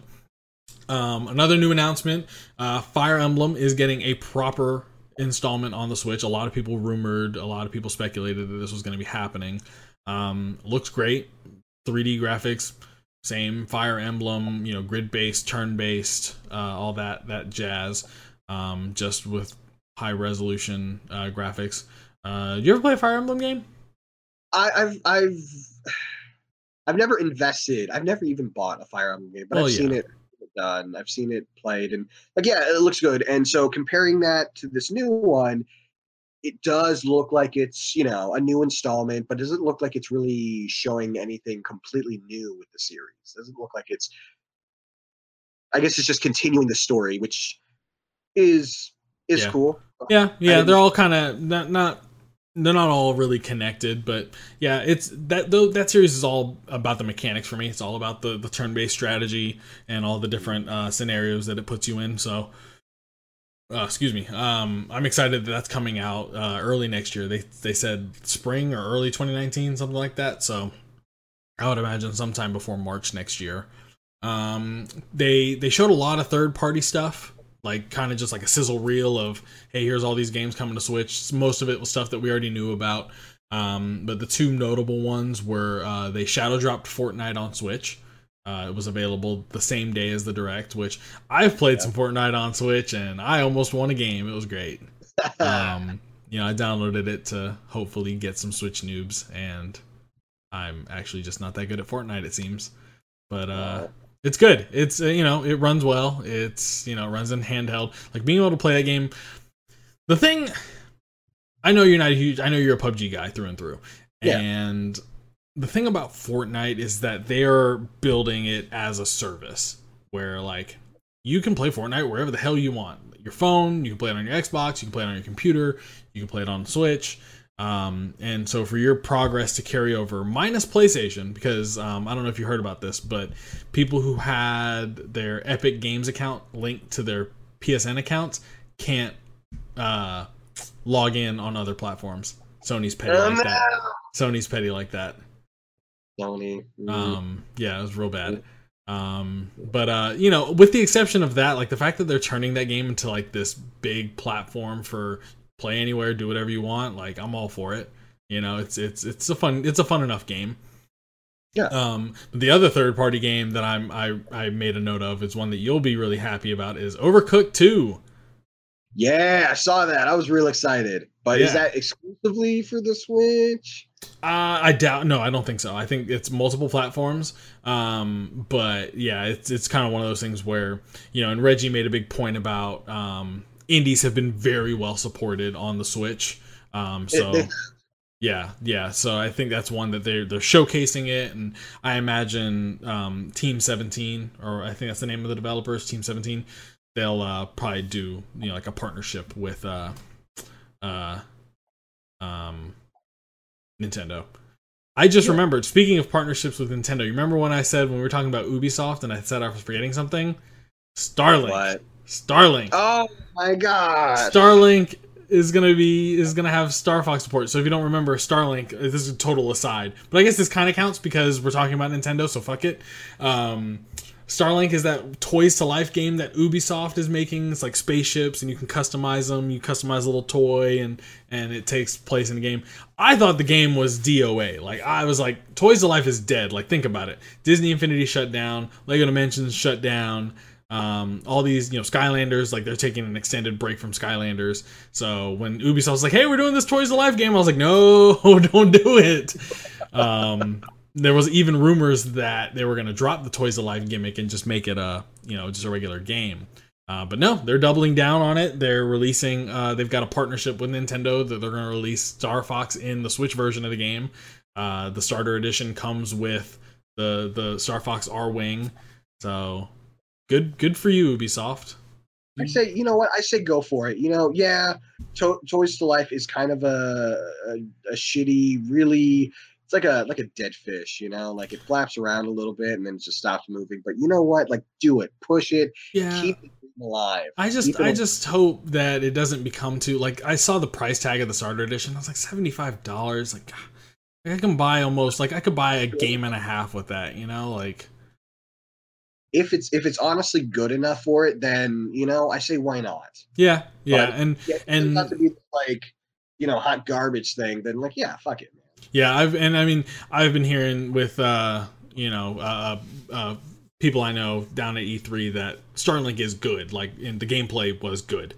Another new announcement, Fire Emblem is getting a proper installment on the Switch. A lot of people speculated that this was going to be happening. Looks great. 3D graphics, same Fire Emblem, grid-based, turn-based, all that jazz, just with high-resolution graphics. You ever play a Fire Emblem game? I've never invested. I've never even bought a Fire Emblem game, but I've seen it done. I've seen it played, and like, yeah, it looks good. And so comparing that to this new one, it does look like it's, a new installment, but doesn't look like it's really showing anything completely new with the series. It doesn't look like it's, I guess it's just continuing the story, which is cool. Yeah, they're all kind of not. They're not all really connected, but yeah, it's that series is all about the mechanics for me. It's all about the turn-based strategy and all the different scenarios that it puts you in. So, I'm excited that that's coming out early next year. They said spring or early 2019, something like that. So, I would imagine sometime before March next year. They showed a lot of third-party stuff. Like kind of just like a sizzle reel of, hey, here's all these games coming to Switch. Most of it was stuff that we already knew about. But the two notable ones were they shadow dropped Fortnite on Switch. It was available the same day as the Direct, which I've played some Fortnite on Switch, and I almost won a game. It was great. I downloaded it to hopefully get some Switch noobs, and I'm actually just not that good at Fortnite, it seems. But it's good. It's, it runs well. It's, it runs in handheld. Like being able to play that game. The thing, I know you're a PUBG guy through and through. Yeah. And the thing about Fortnite is that they're building it as a service where like you can play Fortnite wherever the hell you want. Your phone, you can play it on your Xbox, you can play it on your computer, you can play it on Switch. And so for your progress to carry over, minus PlayStation, because I don't know if you heard about this, but people who had their Epic Games account linked to their PSN accounts can't log in on other platforms. Sony's petty like that. Sony. Mm-hmm. Yeah, it was real bad. But with the exception of that, like the fact that they're turning that game into like this big platform for play anywhere, do whatever you want. Like I'm all for it. It's a fun enough game. Yeah. The other third party game that I made a note of is one that you'll be really happy about is Overcooked 2. Yeah, I saw that. I was real excited. But is that exclusively for the Switch? I don't think so. I think it's multiple platforms. But yeah, it's kind of one of those things where and Reggie made a big point about indies have been very well supported on the Switch. So I think that's one that they're showcasing it, and I imagine Team 17, or I think that's the name of the developers, Team 17, they'll probably do, you know, like a partnership with Nintendo. I just remembered, speaking of partnerships with Nintendo, you remember when I said, when we were talking about Ubisoft and I said I was forgetting something? Starlink. What? Starlink. Oh my god. Starlink is going to be, is going to have Star Fox support. So if you don't remember Starlink, this is a total aside, but I guess this kind of counts because we're talking about Nintendo, so fuck it. Starlink is that Toys to Life game that Ubisoft is making. It's like spaceships, and you can customize them. You customize a little toy, and it takes place in the game. I thought the game was DOA. Like, I was like, Toys to Life is dead. Like, think about it. Disney Infinity shut down. LEGO Dimensions shut down. All these, you know, Skylanders, like, they're taking an extended break from Skylanders. So when Ubisoft was like, hey, we're doing this Toys to Life game, I was like, no, don't do it. There was even rumors that they were going to drop the Toys Alive gimmick and just make it a, you know, just a regular game. But no, they're doubling down on it. They're releasing, they've got a partnership with Nintendo that they're going to release Star Fox in the Switch version of the game. The starter edition comes with the Star Fox R-Wing. So good for you, Ubisoft. I say, you know what? I say go for it. You know, yeah, Toys to Life is kind of a shitty, really... It's like a dead fish, you know, like it flaps around a little bit and then it just stops moving. But you know what? Like, do it, push it, Keep it alive. I just hope that it doesn't become too, like, I saw the price tag of the starter edition. I was like $75. Like, I can buy almost, like, I could buy a game and a half with that, you know, like. If it's honestly good enough for it, then, you know, I say why not? Yeah, yeah, but, and not to be like, you know, hot garbage thing. Then like, yeah, fuck it. Yeah, I've been hearing with people I know down at E3 that Starlink is good. Like, and the gameplay was good.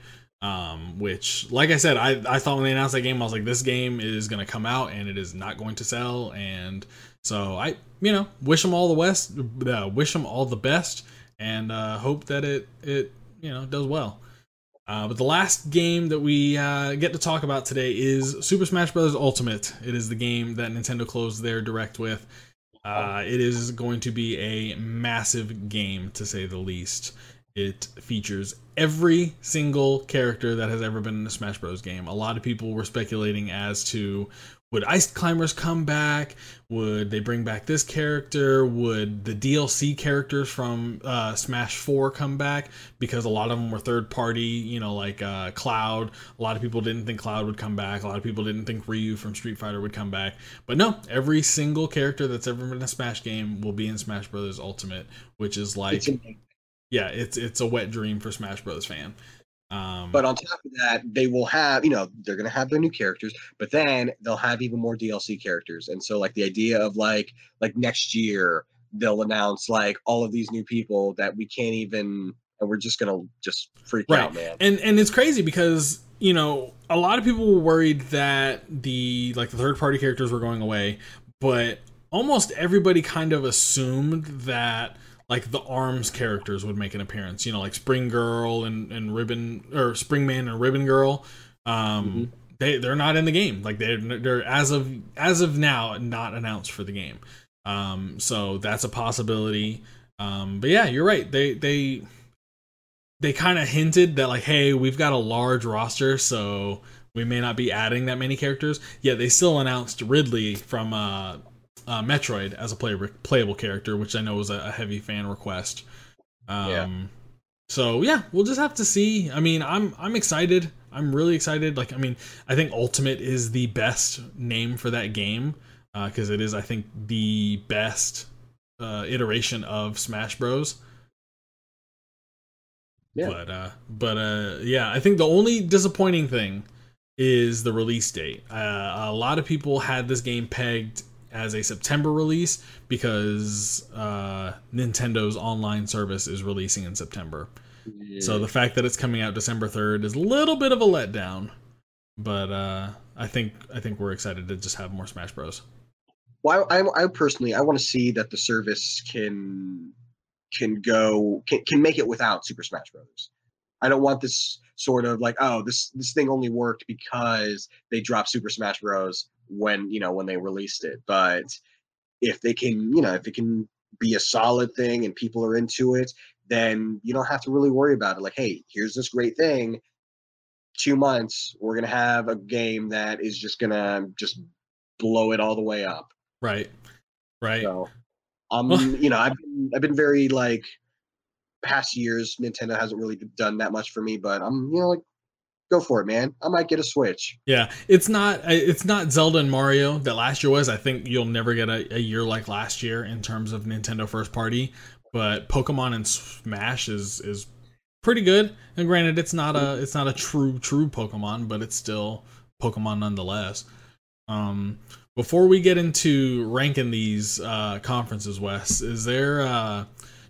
Which, like I said, I thought when they announced that game, I was like, this game is going to come out and it is not going to sell. And so I, you know, wish them all the best, and hope that it you know does well. But the last game that we get to talk about today is Super Smash Bros. Ultimate. It is the game that Nintendo closed their Direct with. It is going to be a massive game, to say the least. It features every single character that has ever been in a Smash Bros. Game. A lot of people were speculating as to, would Ice Climbers come back? Would they bring back this character? Would the DLC characters from Smash 4 come back? Because a lot of them were third party, you know, like Cloud. A lot of people didn't think Cloud would come back. A lot of people didn't think Ryu from Street Fighter would come back. But no, every single character that's ever been in a Smash game will be in Smash Bros. Ultimate, which is like, it's a wet dream for Smash Bros. Fan. But on top of that, they will have, you know, they're going to have their new characters, but then they'll have even more DLC characters. And so, like, the idea of, like next year, they'll announce, like, all of these new people that we can't even, and we're just going to just freak out, man. And it's crazy because, you know, a lot of people were worried that the third-party characters were going away, but almost everybody kind of assumed that, like, the ARMS characters would make an appearance, you know, like Spring Girl and Ribbon, or Springman and Ribbon Girl. They're not in the game. Like, they're as of now not announced for the game. So that's a possibility. But yeah, you're right. They kind of hinted that, like, hey, we've got a large roster, so we may not be adding that many characters. Yeah, they still announced Ridley from Metroid as a playable character, which I know was a heavy fan request. So yeah, we'll just have to see. I mean, I'm excited. I'm really excited. Like, I mean, I think Ultimate is the best name for that game because it is, I think, the best iteration of Smash Bros. Yeah. But yeah, I think the only disappointing thing is the release date. A lot of people had this game pegged as a September release because Nintendo's online service is releasing in September. Yeah. So the fact that it's coming out December 3rd is a little bit of a letdown. But I think we're excited to just have more Smash Bros. Well, I personally, I want to see that the service can make it without Super Smash Bros. I don't want this sort of like, oh, this thing only worked because they dropped Super Smash Bros. when they released it. But if they can, you know, if it can be a solid thing and people are into it, then you don't have to really worry about it. Like, hey, here's this great thing. 2 months, we're going to have a game that is just going to just blow it all the way up. Right. Right. So, you know, I've been very, like, past years, Nintendo hasn't really done that much for me, but I'm, you know, like, go for it, man. I might get a Switch. Yeah. It's not Zelda and Mario that last year was. I think you'll never get a year like last year in terms of Nintendo first party, but Pokemon and Smash is pretty good. And granted, it's not a true Pokemon, but it's still Pokemon nonetheless. Before we get into ranking these conferences, Wes, is there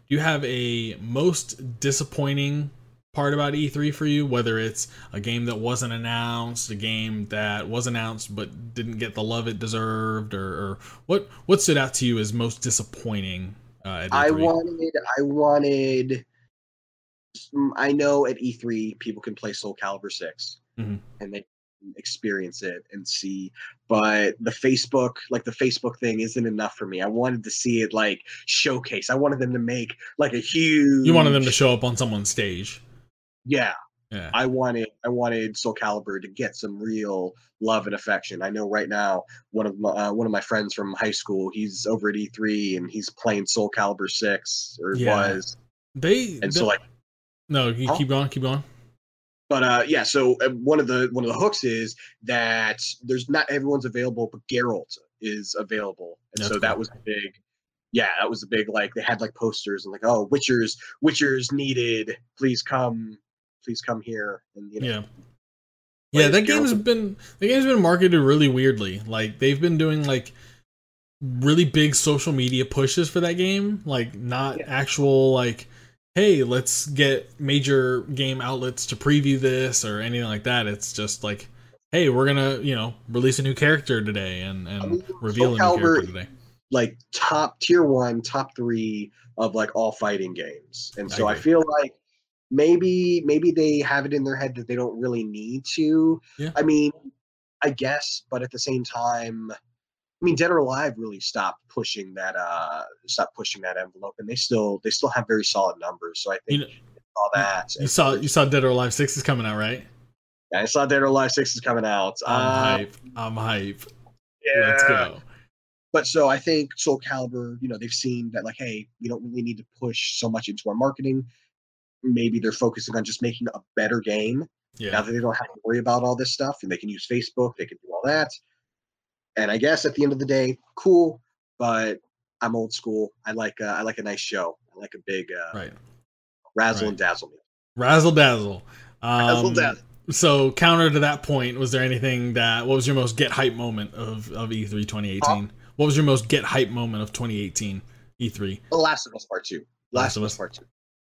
do you have a most disappointing part about E3 for you, whether it's a game that wasn't announced, a game that was announced but didn't get the love it deserved, or what stood out to you as most disappointing at E3? I know at E3 people can play Soul Calibur 6 and they experience it and see, but the Facebook thing isn't enough for me. I wanted to see it like showcase. I wanted them to make like a huge... You wanted them to show up on someone's stage. Yeah. I wanted Soul Calibur to get some real love and affection. I know right now one of my friends from high school, he's over at E3 and he's playing Soul Calibur 6 was. Keep going. But so one of the hooks is that there's not everyone's available, but Geralt is available, and that's so cool. That was a big like they had like posters and like, oh, Witcher's needed, please come here, and you know. Yeah, the game's been marketed really weirdly. Like they've been doing like really big social media pushes for that game, like not actual like, hey, let's get major game outlets to preview this or anything like that. It's just like, hey, we're going to, you know, release a new character today and reveal a new character today. Like top tier 1, top 3 of like all fighting games. And so I feel like maybe they have it in their head that they don't really need to. Yeah. I mean, I guess, but at the same time, I mean, Dead or Alive really stopped pushing that envelope, and they still have very solid numbers. So I think you saw Dead or Alive 6 is coming out, right? Yeah, I saw Dead or Alive 6 is coming out. I'm hype. Yeah. Let's go. But so I think Soul Calibur, you know, they've seen that like, hey, we don't really need to push so much into our marketing. Maybe they're focusing on just making a better game. Yeah. Now that they don't have to worry about all this stuff, and they can use Facebook, they can do all that. And I guess at the end of the day, cool, but I'm old school. I like a nice show. I like a big razzle and dazzle. Razzle dazzle. So counter to that point, was there anything that? What was your most get hype moment of E3 2018? What was your most get hype moment of 2018 E3? The Last of Us Part 2. Last of Us Part 2.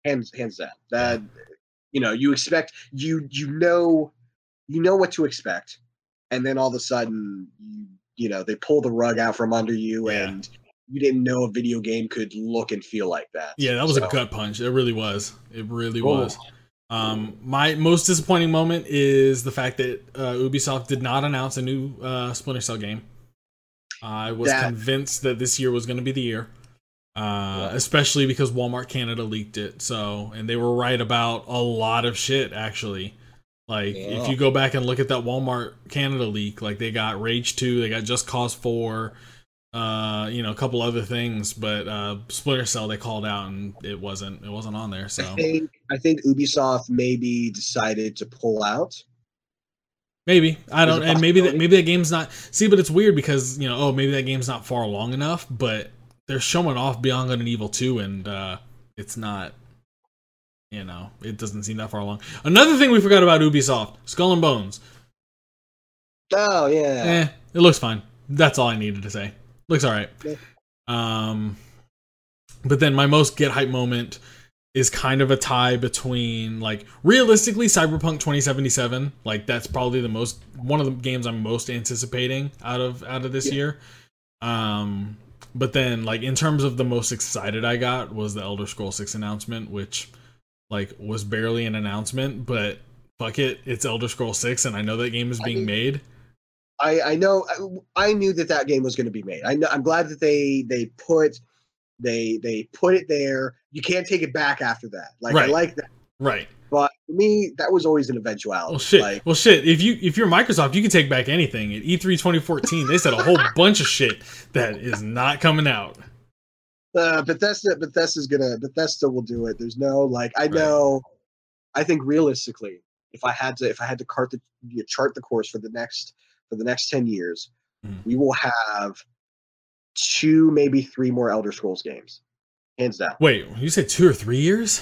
Hands down. That you know you expect you know what to expect, and then all of a sudden you know, they pull the rug out from under you, and you didn't know a video game could look and feel like that. Yeah, that was a gut punch. It really was. It really was. My most disappointing moment is the fact that Ubisoft did not announce a new Splinter Cell game. I was convinced that this year was going to be the year, especially because Walmart Canada leaked it. So, and they were right about a lot of shit, actually. Like, if you go back and look at that Walmart Canada leak, like, they got Rage 2, they got Just Cause 4, you know, a couple other things, but Splinter Cell they called out, and it wasn't on there, so... I think Ubisoft maybe decided to pull out. Maybe. I don't... And maybe that game's not... See, but it's weird because, you know, maybe that game's not far along enough, but they're showing off Beyond Good and Evil 2, and it's not... You know, it doesn't seem that far along. Another thing we forgot about Ubisoft, Skull and Bones. Oh, yeah. It looks fine. That's all I needed to say. Looks all right. Yeah. But then my most get hype moment is kind of a tie between, like, realistically, Cyberpunk 2077. Like, that's probably the most, one of the games I'm most anticipating out of this year. But then, like, in terms of the most excited I got was the Elder Scrolls 6 announcement, which... like was barely an announcement, but fuck it, it's Elder Scrolls 6, and I know that game is being made. I know I knew that game was going to be made. I'm glad that they put They put it there. You can't take it back after that. Like, right. I like that. Right. But for me, that was always an eventuality. Well, shit. Like, well, shit. If you're Microsoft, you can take back anything. At E3 2014, they said a whole bunch of shit that is not coming out. Bethesda will do it. There's no like. I know. Right. I think realistically, if I had to chart the course for the next 10 years, we will have 2, maybe 3 more Elder Scrolls games, hands down. Wait, you said 2 or 3 years?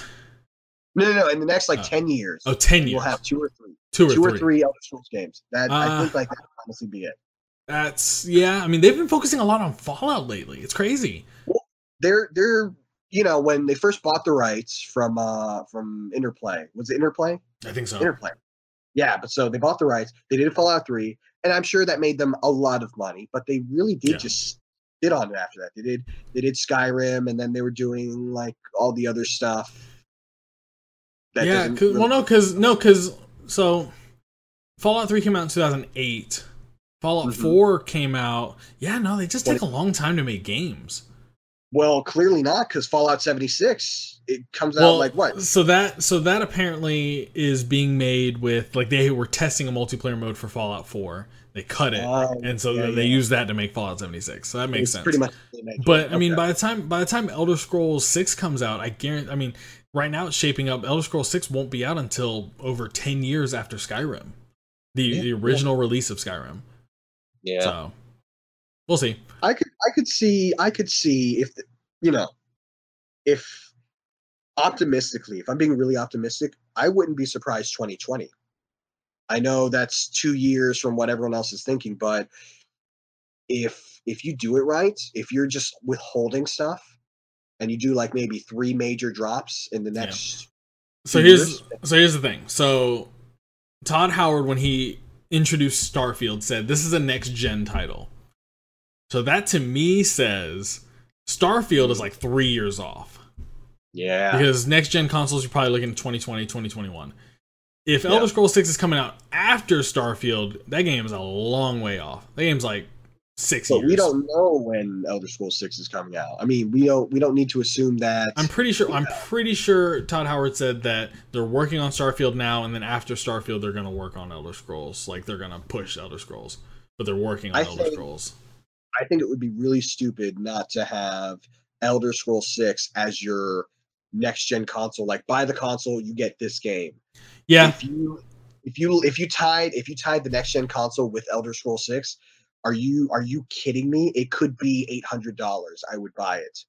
No. In the next 10 years. Oh, 10 years. We'll have 2 or 3. Two or three Elder Scrolls games. That I think that would honestly be it. That's yeah. I mean, they've been focusing a lot on Fallout lately. It's crazy. Well, they're when they first bought the rights from Interplay. Was it Interplay? I think so. Interplay. Yeah, but so they bought the rights. They did Fallout 3, and I'm sure that made them a lot of money. But they really did just sit on it after that. They did Skyrim, and then they were doing like all the other stuff. That yeah, really... well, no, because so Fallout 3 came out in 2008. Fallout 4 came out. Yeah, no, they just take a long time to make games. Well, clearly not, because Fallout 76 it comes out like what? So that apparently is being made with like they were testing a multiplayer mode for Fallout 4. They cut it, and so they used that to make Fallout 76. So that makes sense. Pretty much. But I mean, by the time Elder Scrolls 6 comes out, I guarantee. I mean, right now it's shaping up. Elder Scrolls 6 won't be out until over 10 years after Skyrim, the original release of Skyrim. Yeah. So we'll see. I could see if optimistically, if I'm being really optimistic, I wouldn't be surprised 2020. I know that's 2 years from what everyone else is thinking, but if you do it right, if you're just withholding stuff and you do like maybe 3 major drops in the next So here's the thing. So Todd Howard, when he introduced Starfield, said this is a next-gen title. So that to me says Starfield is like 3 years off. Yeah. Because next gen consoles, you're probably looking at 2020, 2021. If Elder Scrolls 6 is coming out after Starfield, that game is a long way off. That game's like 6 years. But we don't know when Elder Scrolls 6 is coming out. I mean, we don't need to assume that. I'm pretty sure Todd Howard said that they're working on Starfield now, and then after Starfield, they're going to work on Elder Scrolls. Like they're going to push Elder Scrolls, but they're working on Elder Scrolls. I think it would be really stupid not to have Elder Scrolls 6 as your next-gen console. Like, buy the console, you get this game. Yeah. If you tied the next-gen console with Elder Scrolls 6, are you kidding me? It could be $800. I would buy it.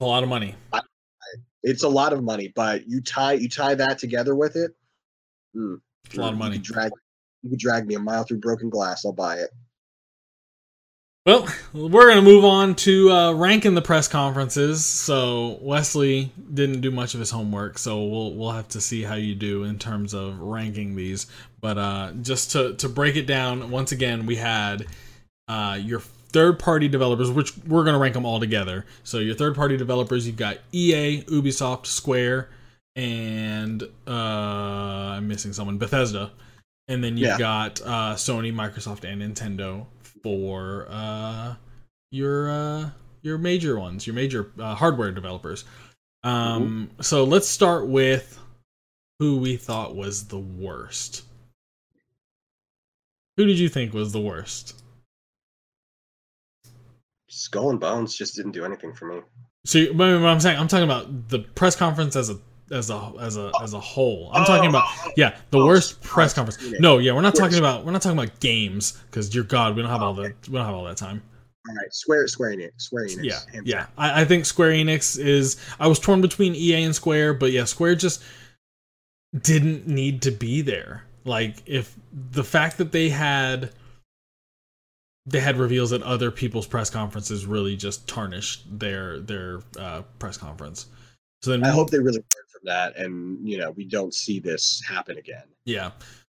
A lot of money. It's a lot of money, but you tie that together with it. A lot of money. You could drag me a mile through broken glass. I'll buy it. Well, we're going to move on to ranking the press conferences. So Wesley didn't do much of his homework, so we'll have to see how you do in terms of ranking these. But just to break it down, once again, we had your third-party developers, which we're going to rank them all together. So your third-party developers, you've got EA, Ubisoft, Square, and I'm missing someone, Bethesda. And then you've got Sony, Microsoft, and Nintendo. For your major ones, your major hardware developers. So let's start with who we thought was the worst. Who did you think was the worst? Skull and Bones just didn't do anything for me. So what I'm saying, I'm talking about the press conference as a whole. I'm talking about the worst press conference. No, we're not talking about games, because dear God, we don't have all that time. All right, Square Enix. Yeah. I think Square Enix is. I was torn between EA and Square, but yeah, Square just didn't need to be there. Like, if the fact that they had reveals at other people's press conferences really just tarnished their press conference. So then, I hope they really learn from that, and we don't see this happen again. Yeah.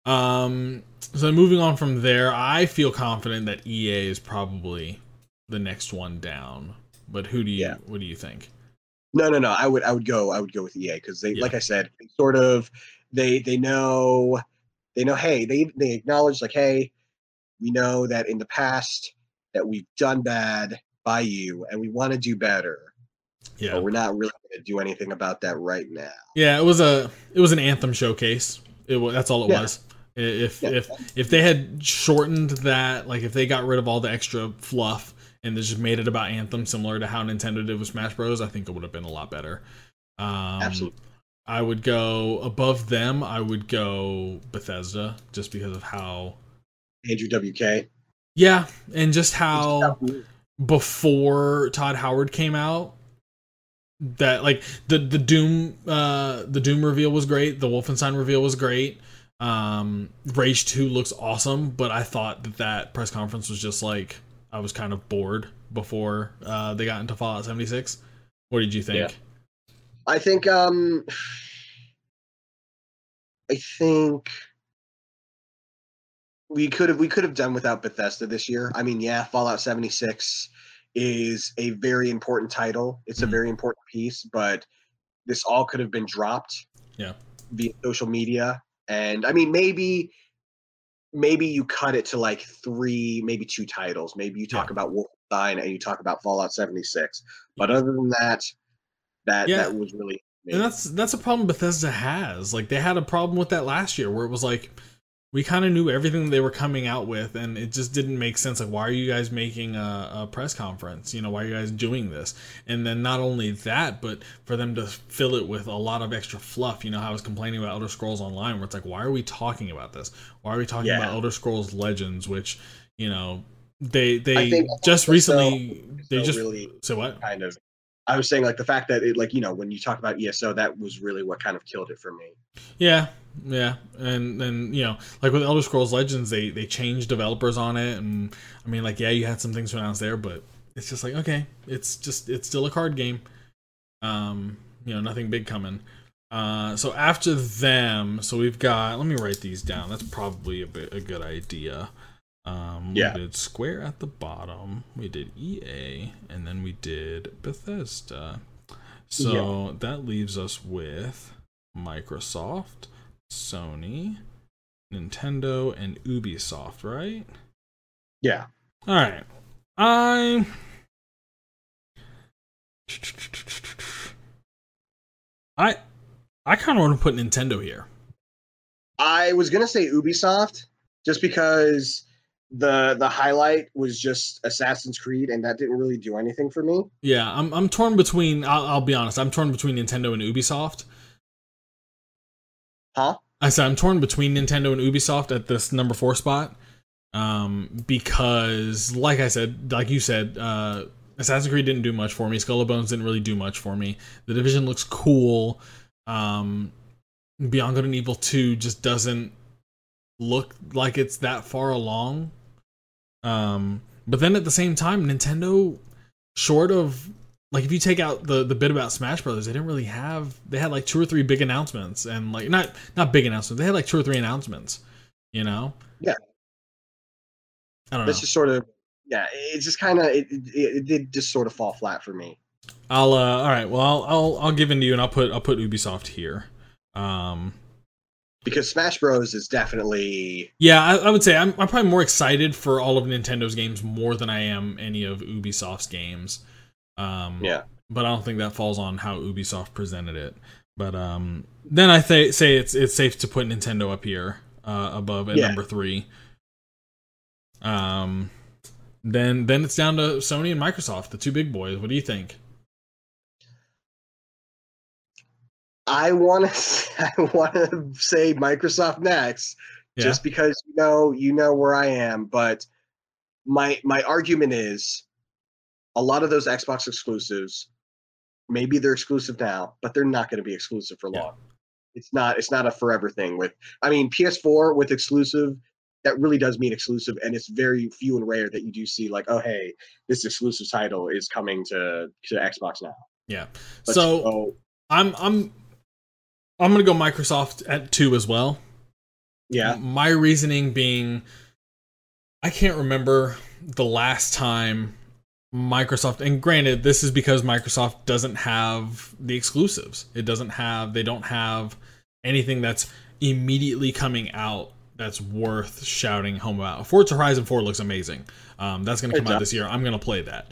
So moving on from there, I feel confident that EA is probably the next one down. But what do you think? No. I would go with EA, because they, like I said, sort of they know. Hey, they acknowledge, like, hey, we know that in the past that we've done bad. by you, and we want to do better. Yeah, but we're not really going to do anything about that right now. Yeah, it was an Anthem showcase. That's all it was. If they had shortened that, like if they got rid of all the extra fluff and they just made it about Anthem, similar to how Nintendo did with Smash Bros., I think it would have been a lot better. Absolutely. I would go above them. I would go Bethesda, just because of how Andrew WK. Yeah, and just how before Todd Howard came out, that like the Doom reveal was great, the Wolfenstein reveal was great. Rage 2 looks awesome, but I thought that press conference was just like, I was kind of bored before they got into Fallout 76. What did you think? Yeah. I think we could have done without Bethesda this year. I mean, yeah, Fallout 76 is a very important title. It's a very important piece, but this all could have been dropped via social media. And I mean, maybe you cut it to like three, maybe two titles. Maybe you talk about Wolfenstein and you talk about Fallout 76. But other than that was really amazing. And that's a problem Bethesda has. Like they had a problem with that last year, where it was like we kind of knew everything they were coming out with, and it just didn't make sense. Like, why are you guys making a press conference? You know, why are you guys doing this? And then not only that, but for them to fill it with a lot of extra fluff. You know, I was complaining about Elder Scrolls Online, where it's like, why are we talking about this? Why are we talking about Elder Scrolls Legends, which, you know, they just recently I was saying, like, the fact that it, like, you know, when you talk about ESO, that was really what kind of killed it for me. Yeah. And then, you know, like with Elder Scrolls Legends, they changed developers on it. And I mean, like, yeah, you had some things to announce there, but it's just like, okay, it's still a card game. You know, nothing big coming. So after them, so we've got, let me write these down. That's probably a good idea. We did Square at the bottom, we did EA, and then we did Bethesda. So that leaves us with Microsoft, Sony, Nintendo, and Ubisoft, right? Yeah. All right. I kind of want to put Nintendo here. I was going to say Ubisoft, just because the highlight was just Assassin's Creed, and that didn't really do anything for me. Yeah, I'm torn between. I'll be honest. I'm torn between Nintendo and Ubisoft. Huh? I said I'm torn between Nintendo and Ubisoft at this number 4 spot, because, like I said, like you said, Assassin's Creed didn't do much for me. Skull and Bones didn't really do much for me. The Division looks cool. Beyond Good and Evil 2 just doesn't look like it's that far along. But then at the same time, Nintendo, short of, like, if you take out the bit about Smash Brothers, they didn't really have, they had like 2 or 3 big announcements, and like not big announcements, they had like 2 or 3 announcements, you know? Yeah. I don't know. That's just sort of, yeah, it just kind of, it did just sort of fall flat for me. I'll, all right. Well, I'll give in to you, and I'll put Ubisoft here. Because Smash Bros. Is definitely... Yeah, I would say I'm probably more excited for all of Nintendo's games more than I am any of Ubisoft's games. But I don't think that falls on how Ubisoft presented it. But then I say it's safe to put Nintendo up here, above at number 3. Then it's down to Sony and Microsoft, the two big boys. What do you think? I want to say Microsoft next, just because you know where I am. But my argument is, a lot of those Xbox exclusives, maybe they're exclusive now, but they're not going to be exclusive for long. It's not a forever thing. PS4 with exclusive, that really does mean exclusive, and it's very few and rare that you do see like, oh hey, this exclusive title is coming to Xbox now. Yeah. But so I'm going to go Microsoft at 2 as well. Yeah. My reasoning being, I can't remember the last time Microsoft, and granted, this is because Microsoft doesn't have the exclusives. They don't have anything that's immediately coming out that's worth shouting home about. Forza Horizon 4 looks amazing. That's going to come out this year. I'm going to play that.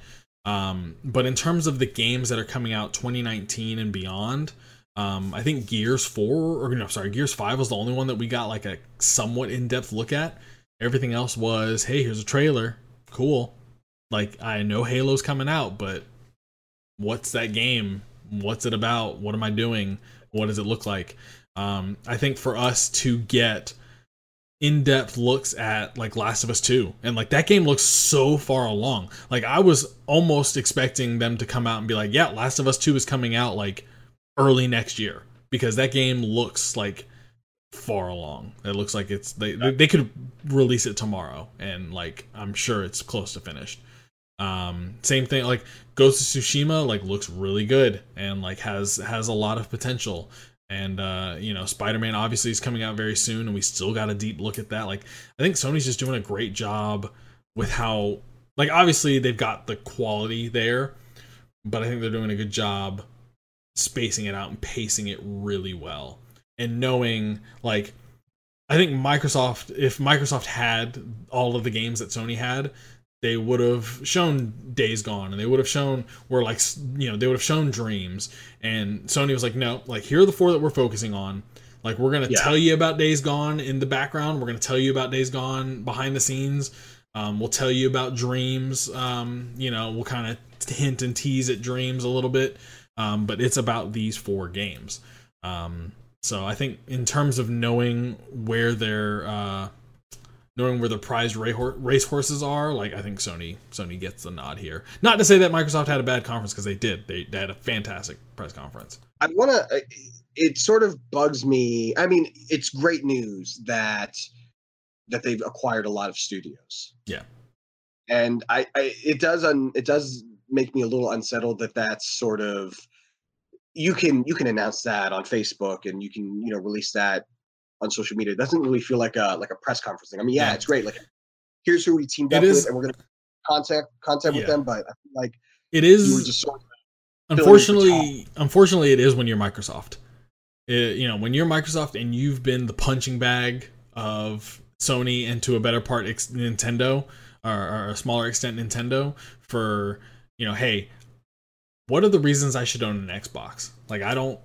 But in terms of the games that are coming out 2019 and beyond, I think Gears 5 was the only one that we got like a somewhat in-depth look at. Everything else was, hey, here's a trailer. Cool. Like, I know Halo's coming out, but what's that game? What's it about? What am I doing? What does it look like? I think for us to get in-depth looks at like Last of Us 2, and like that game looks so far along. Like, I was almost expecting them to come out and be like, yeah, Last of Us 2 is coming out like early next year, because that game looks like far along. It looks like it's they could release it tomorrow, and like I'm sure it's close to finished. Same thing, like Ghost of Tsushima like looks really good and like has a lot of potential. And, Spider-Man obviously is coming out very soon, and we still got a deep look at that. Like, I think Sony's just doing a great job with how, like, obviously they've got the quality there, but I think they're doing a good job spacing it out and pacing it really well. And knowing, like, I think Microsoft, if Microsoft had all of the games that Sony had, they would have shown Days Gone, and they would have shown they would have shown Dreams. And Sony was like, no, like, here are the four that we're focusing on. Like, we're going to tell you about Days Gone in the background. We're going to tell you about Days Gone behind the scenes. We'll tell you about Dreams. We'll kind of hint and tease at Dreams a little bit. But it's about these four games. So I think in terms of knowing where they're... knowing where the prized racehorses are, like, I think Sony gets the nod here. Not to say that Microsoft had a bad conference, because they did. They had a fantastic press conference. It sort of bugs me. I mean, it's great news that they've acquired a lot of studios. Yeah, and it does make me a little unsettled that that's sort of, you can announce that on Facebook, and you can release that on social media. It doesn't really feel like a press conference thing. I mean, yeah, it's great. Like, here's who we teamed up with, and we're gonna contact with them. But I feel like it is. You were just sort of unfortunately, it is when you're Microsoft. When you're Microsoft and you've been the punching bag of Sony, and to a better part, Nintendo, or a smaller extent, Nintendo, for hey, what are the reasons I should own an Xbox? Like, I don't,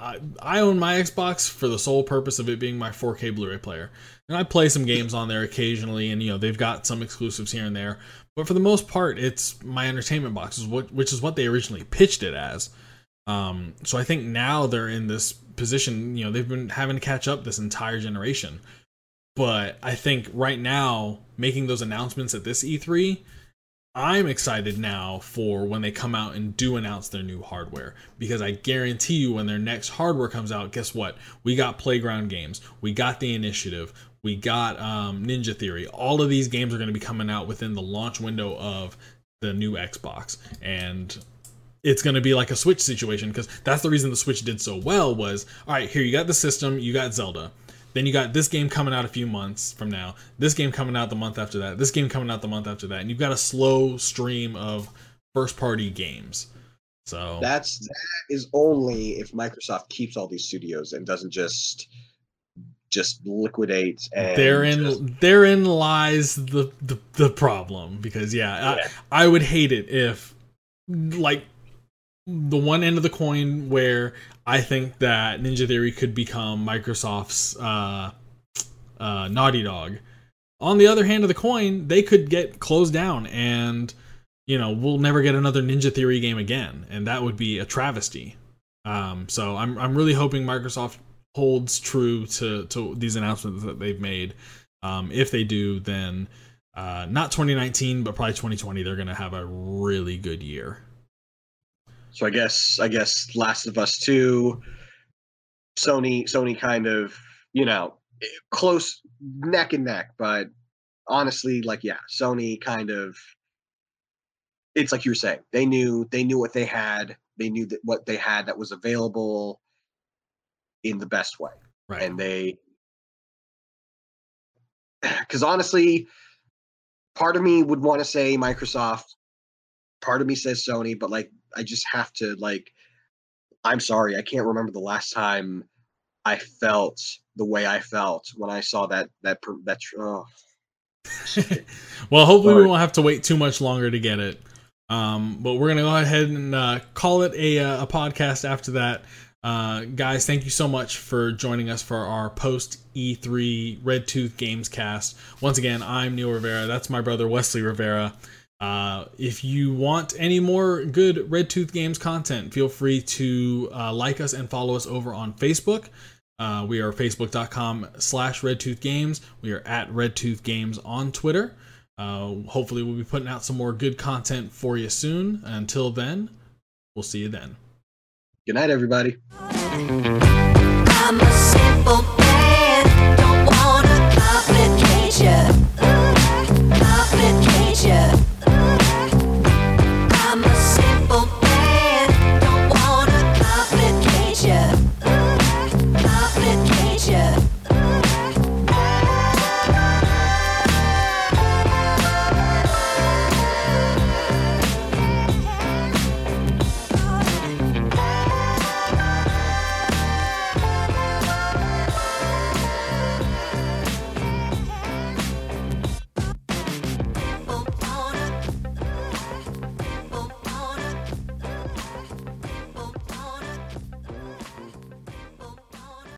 I own my Xbox for the sole purpose of it being my 4K Blu-ray player. And I play some games on there occasionally, and they've got some exclusives here and there. But for the most part, it's my entertainment box, which is what they originally pitched it as. So I think now they're in this position, they've been having to catch up this entire generation. But I think right now, making those announcements at this E3... I'm excited now for when they come out and do announce their new hardware, because I guarantee you when their next hardware comes out, guess what? We got Playground Games. We got The Initiative. We got Ninja Theory. All of these games are going to be coming out within the launch window of the new Xbox. And it's going to be like a Switch situation, because that's the reason the Switch did so well was, all right, here you got the system, you got Zelda. Then you got this game coming out a few months from now, this game coming out the month after that, this game coming out the month after that, and you've got a slow stream of first-party games. So that is only if Microsoft keeps all these studios and doesn't just liquidate. And therein lies the problem, because I would hate it if, like, the one end of the coin where I think that Ninja Theory could become Microsoft's Naughty Dog. On the other hand of the coin, they could get closed down, and we'll never get another Ninja Theory game again, and that would be a travesty. So I'm really hoping Microsoft holds true to these announcements that they've made. If they do, then not 2019, but probably 2020, they're going to have a really good year. So I guess Last of Us 2, Sony kind of, close neck and neck, but honestly, Sony kind of, it's like you were saying, they knew what they had, what they had that was available in the best way. Right. And because honestly, part of me would want to say Microsoft, part of me says Sony, but I just have to, I'm sorry, I can't remember the last time I felt the way I felt when I saw that Well, hopefully we won't have to wait too much longer to get it. But we're going to go ahead and call it a podcast after that. Guys, thank you so much for joining us for our post E3 Red Tooth Games cast. Once again, I'm Neil Rivera. That's my brother, Wesley Rivera. If you want any more good Red Tooth Games content, feel free to like us and follow us over on Facebook. We are facebook.com/Red Tooth Games. We are at Red Tooth Games on Twitter. Hopefully we'll be putting out some more good content for you soon. Until then, we'll see you then. Good night, everybody. I'm a simple